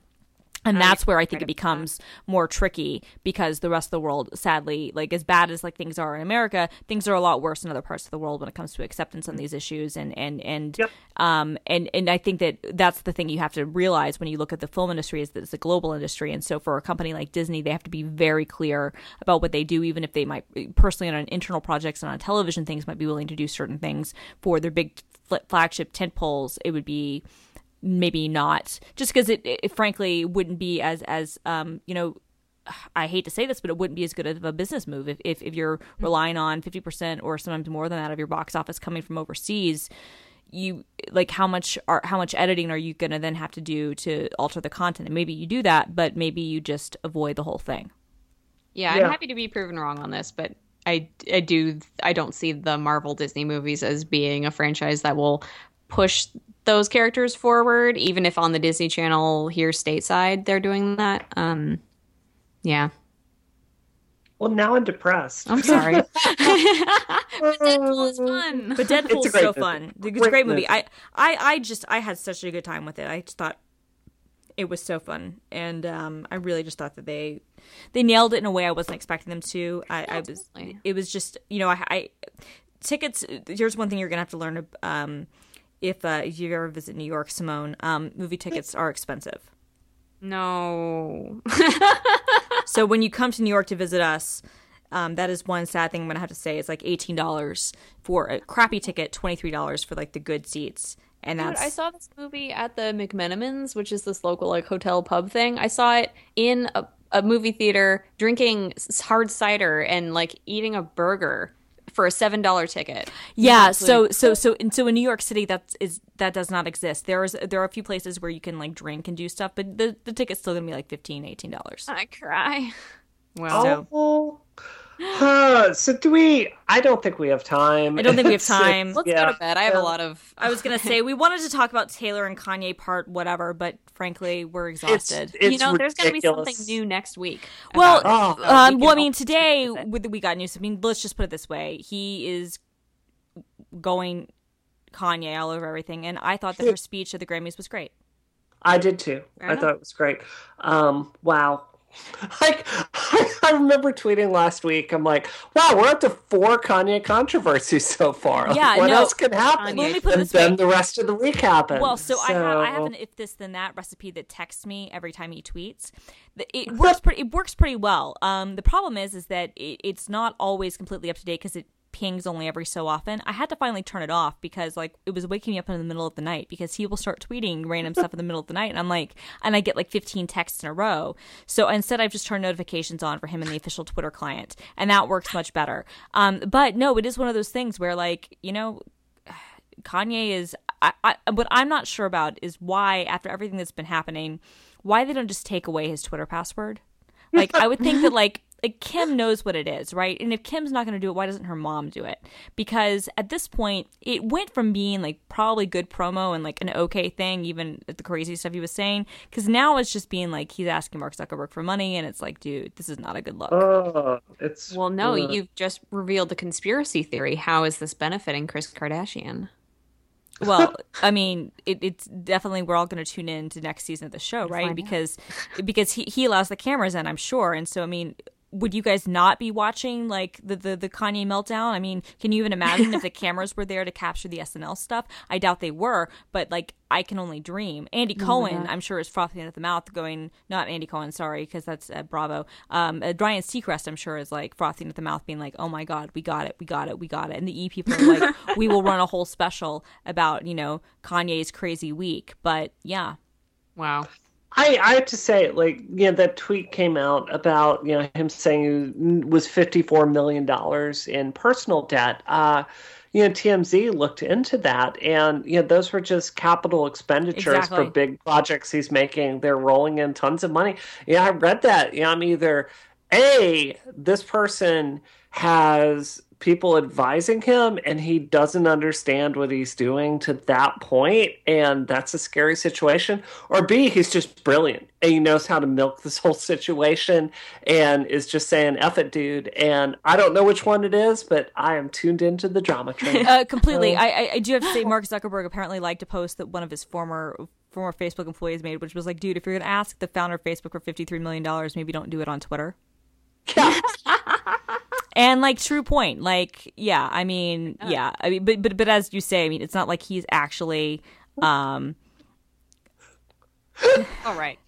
And that's where I think it becomes more tricky because the rest of the world, sadly, like as bad as like things are in America, things are a lot worse in other parts of the world when it comes to acceptance on these issues. And and and yep. um and, and I think that that's the thing you have to realize when you look at the film industry is that it's a global industry. And so for a company like Disney, they have to be very clear about what they do, even if they might personally on internal projects and on television things might be willing to do certain things for their big fl- flagship tentpoles. It would be maybe not just because it, it frankly wouldn't be as as um you know, I hate to say this, but it wouldn't be as good of a business move if if, if you're relying on fifty percent or sometimes more than that of your box office coming from overseas. You like how much are how much editing are you going to then have to do to alter the content? And maybe you do that, but maybe you just avoid the whole thing. Yeah, yeah. I'm happy to be proven wrong on this, but I I do I don't see the Marvel Disney movies as being a franchise that will push those characters forward, even if on the Disney Channel here stateside they're doing that. Um, yeah. Well, now I'm depressed. I'm sorry. But Deadpool is fun. But Deadpool is so movie. fun. It's great a great movie. movie. I, I, I just I had such a good time with it. I just thought it was so fun, and um, I really just thought that they they nailed it in a way I wasn't expecting them to. I, I was. It was just you know I, I tickets. Here's one thing you're gonna have to learn. Um, If, uh, if you ever visit New York, Simone, um, movie tickets are expensive. No. So when you come to New York to visit us, um, that is one sad thing I'm going to have to say. It's like eighteen dollars for a crappy ticket, twenty-three dollars for like the good seats. And that's... Dude, I saw this movie at the McMenamins, which is this local like hotel pub thing. I saw it in a a movie theater, drinking hard cider, and like eating a burger for a seven dollar ticket. Yeah, so so so in so in New York City that is that does not exist. There is there are a few places where you can like drink and do stuff, but the the ticket's still gonna be like fifteen, eighteen dollars. I cry. Wow. Oh. So. Huh, so do we I don't think we have time. I don't think we have time. Let's yeah. go to bed. I have yeah. a lot of I was gonna say we wanted to talk about Taylor and Kanye part whatever, but frankly we're exhausted. It's, it's you know, ridiculous. There's gonna be something new next week. Well oh, so um we well I mean today we got news. I mean, let's just put it this way. He is going Kanye all over everything, and I thought that her speech at the Grammys was great. I did too. Fair I enough. Thought it was great. Um wow. Like, I remember tweeting last week, I'm like, wow, we're up to four Kanye controversies so far. Like, yeah, what no, else could happen? Well, let me put and this then way. The rest of the week happens. Well, so, so. I, have, I have an if this then that recipe that texts me every time he tweets. It works pretty, it works pretty well. Um, the problem is is that it, it's not always completely up to date because it pings only every so often. I had to finally turn it off because like it was waking me up in the middle of the night because he will start tweeting random stuff in the middle of the night, and I'm like, and I get like fifteen texts in a row. So instead I've just turned notifications on for him and the official Twitter client, and that works much better. Um, but no, it is one of those things where like, you know, Kanye is I, I what I'm not sure about is why after everything that's been happening, why they don't just take away his Twitter password. Like I would think that like Like, Kim knows what it is, right? And if Kim's not going to do it, why doesn't her mom do it? Because at this point, it went from being, like, probably good promo and, like, an okay thing, even the crazy stuff he was saying. Because now it's just being, like, he's asking Mark Zuckerberg for money. And it's like, dude, this is not a good look. Uh, it's, well, no, uh, you've just revealed the conspiracy theory. How is this benefiting Kris Kardashian? Well, I mean, it, it's definitely we're all going to tune in to next season of the show, right? Because because he, he allows the cameras in, I'm sure. And so, I mean... Would you guys not be watching, like, the, the, the Kanye meltdown? I mean, can you even imagine if the cameras were there to capture the S N L stuff? I doubt they were, but, like, I can only dream. Andy oh Cohen, I'm sure, is frothing at the mouth going, not Andy Cohen, sorry, because that's uh, Bravo. Um, uh, Ryan Seacrest, I'm sure, is, like, frothing at the mouth being like, oh, my God, we got it, we got it, we got it. And the E people are like, we will run a whole special about, you know, Kanye's crazy week. But, yeah. Wow. I, I have to say, like, you know, that tweet came out about, you know, him saying it was fifty-four million dollars in personal debt. Uh, you know, T M Z looked into that, and, you know, those were just capital expenditures exactly. for big projects he's making. They're rolling in tons of money. Yeah, I read that. Yeah, you know, I'm either, A, this person has... people advising him and he doesn't understand what he's doing to that point, and that's a scary situation, or B, he's just brilliant and he knows how to milk this whole situation and is just saying F it, dude. And I don't know which one it is, but I am tuned into the drama train. Uh, completely. um, I, I do have to say Mark Zuckerberg apparently liked a post that one of his former former Facebook employees made, which was like, dude, if you're gonna ask the founder of Facebook for fifty-three million dollars, maybe don't do it on Twitter. Yeah. And like, true point. Like, yeah, I mean, yeah, I mean, but but but as you say, I mean, it's not like he's actually. Um... All right.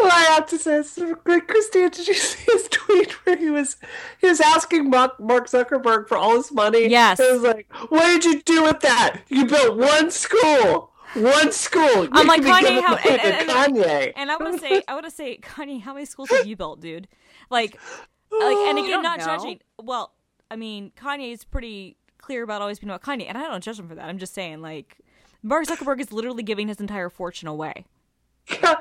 Well, I have to say, so, like, Christina, did you see his tweet where he was he was asking Mark, Mark Zuckerberg for all his money? Yes. It was like, what did you do with that? You built one school. One school. You I'm like, Kanye, how, and, and, and, Kanye. And I want to say, I want to say, Kanye, how many schools have you built, dude? Like. Like, and again, not know. judging. Well, I mean, Kanye is pretty clear about always being about Kanye, and I don't judge him for that. I'm just saying, like, Mark Zuckerberg is literally giving his entire fortune away. Like,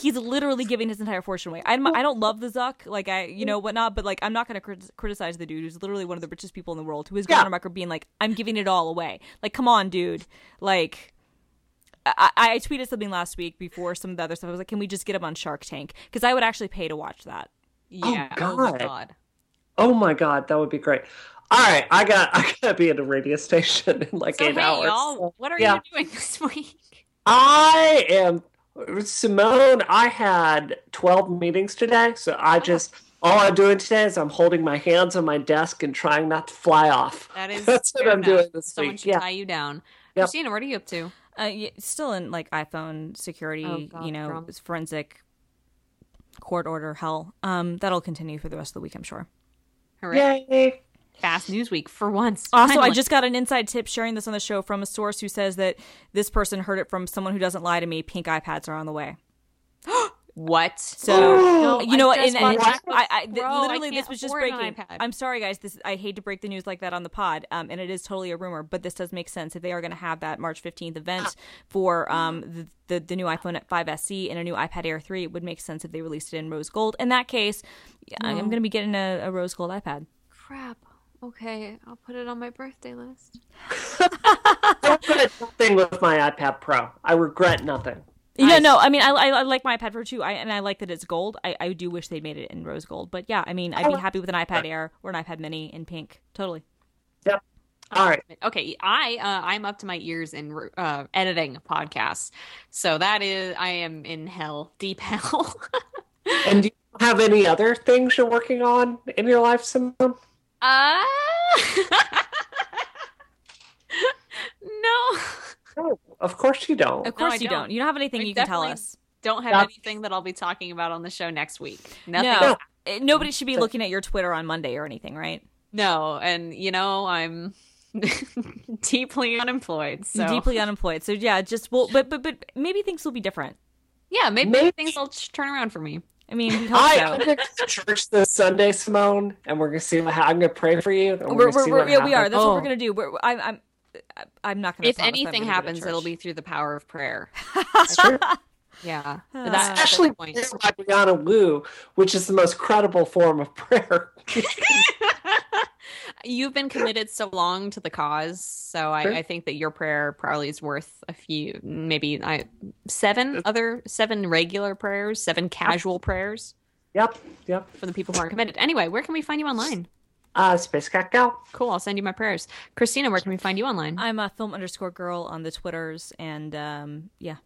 he's literally giving his entire fortune away. I'm, I don't love the Zuck, like, I, you know, whatnot, but, like, I'm not going to crit- criticize the dude who's literally one of the richest people in the world, who is going on record being like, I'm giving it all away. Like, come on, dude. Like... I, I tweeted something last week before some of the other stuff. I was like, can we just get him on Shark Tank? Because I would actually pay to watch that. Yeah. Oh, God. Oh, my God. Oh, my God. That would be great. All right. I got I got to be at a radio station in like so eight hey, hours. Y'all, what are yeah. you doing this week? I am – Simone, I had twelve meetings today, so I oh. just – all I'm doing today is I'm holding my hands on my desk and trying not to fly off. That is That's what I'm enough. doing this Someone week. Someone should yeah. tie you down. Yep. Christina, what are you up to? Uh, still in like iPhone security, oh, God, you know, problem. forensic – court order hell. Um, that'll continue for the rest of the week, I'm sure. Hooray. Yay. Fast news week for once. Also, finally. I just got an inside tip sharing this on the show from a source who says that this person heard it from someone who doesn't lie to me. Pink iPads are on the way. What? So no, you know what? And, and I, I, th- literally, I this was just breaking. I'm sorry, guys. This I hate to break the news like that on the pod, um, and it is totally a rumor, but this does make sense if they are going to have that March fifteenth event ah. for um the, the the new iPhone five S E and a new iPad Air three. It would make sense if they released it in rose gold. In that case, no. I'm going to be getting a, a rose gold iPad. Crap. Okay, I'll put it on my birthday list. Don't put it nothing with my iPad Pro. I regret nothing. Yeah, no, I mean, I, I, I like my iPad Pro too, I, and I like that it's gold. I, I do wish they made it in rose gold, but yeah, I mean, I'd be happy with an iPad Air or an iPad Mini in pink. Totally. Yep. All right. Okay, I uh, I'm up to my ears in uh, editing podcasts, so that is I am in hell, deep hell. And do you have any other things you're working on in your life, Simone? Uh no. No, of course you don't. Of course no, you don't. don't. You don't have anything I you can tell us. Don't have That's... anything that I'll be talking about on the show next week. Nothing. No, happened. Nobody should be looking at your Twitter on Monday or anything, right? No, and you know I'm deeply unemployed. So deeply unemployed. So yeah, just well, but but but maybe things will be different. Yeah, maybe, maybe. things will turn around for me. I mean, we hope so. I'm going to church this Sunday, Simone, and we're going to see what ha- I'm going to pray for you. And we're, we're, gonna see we're, what yeah, we are. That's oh. what we're going to do. We're, I, I'm, I'm not going to. If anything happens, it'll be through the power of prayer. That's true. Yeah, uh, that's especially by Brianna Wu, which is the most credible form of prayer. You've been committed so long to the cause, so I, I think that your prayer probably is worth a few, maybe I, seven other, seven regular prayers, seven casual prayers. Yep, yep. For the people who aren't committed. Anyway, where can we find you online? Uh, Space Cat Gal. Cool, I'll send you my prayers. Christina, where can we find you online? I'm a film underscore girl on the Twitters, and um, yeah.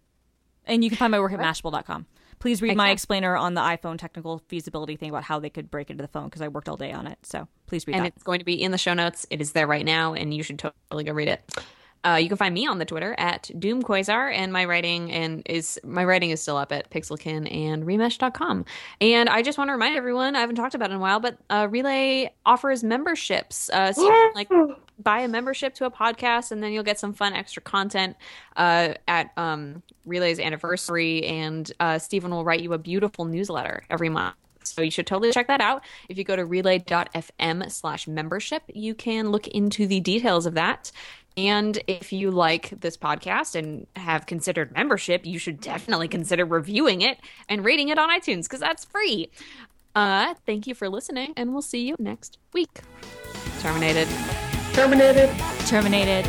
And you can find my work at mashable dot com. Please read my explainer on the iPhone technical feasibility thing about how they could break into the phone because I worked all day on it. So please read and that. And it's going to be in the show notes. It is there right now, and you should totally go read it. Uh, you can find me on the Twitter at doomquasar, and my writing and is my writing is still up at pixelkin and remesh dot com. And I just want to remind everyone, I haven't talked about it in a while, but uh, Relay offers memberships. Uh, so you can, like, buy a membership to a podcast, and then you'll get some fun extra content uh, at um, Relay's anniversary, and uh, Stephen will write you a beautiful newsletter every month. So you should totally check that out. If you go to relay dot f m slash membership, you can look into the details of that. And if you like this podcast and have considered membership, you should definitely consider reviewing it and rating it on iTunes because that's free. Uh, thank you for listening, and we'll see you next week. Terminated. Terminated. Terminated.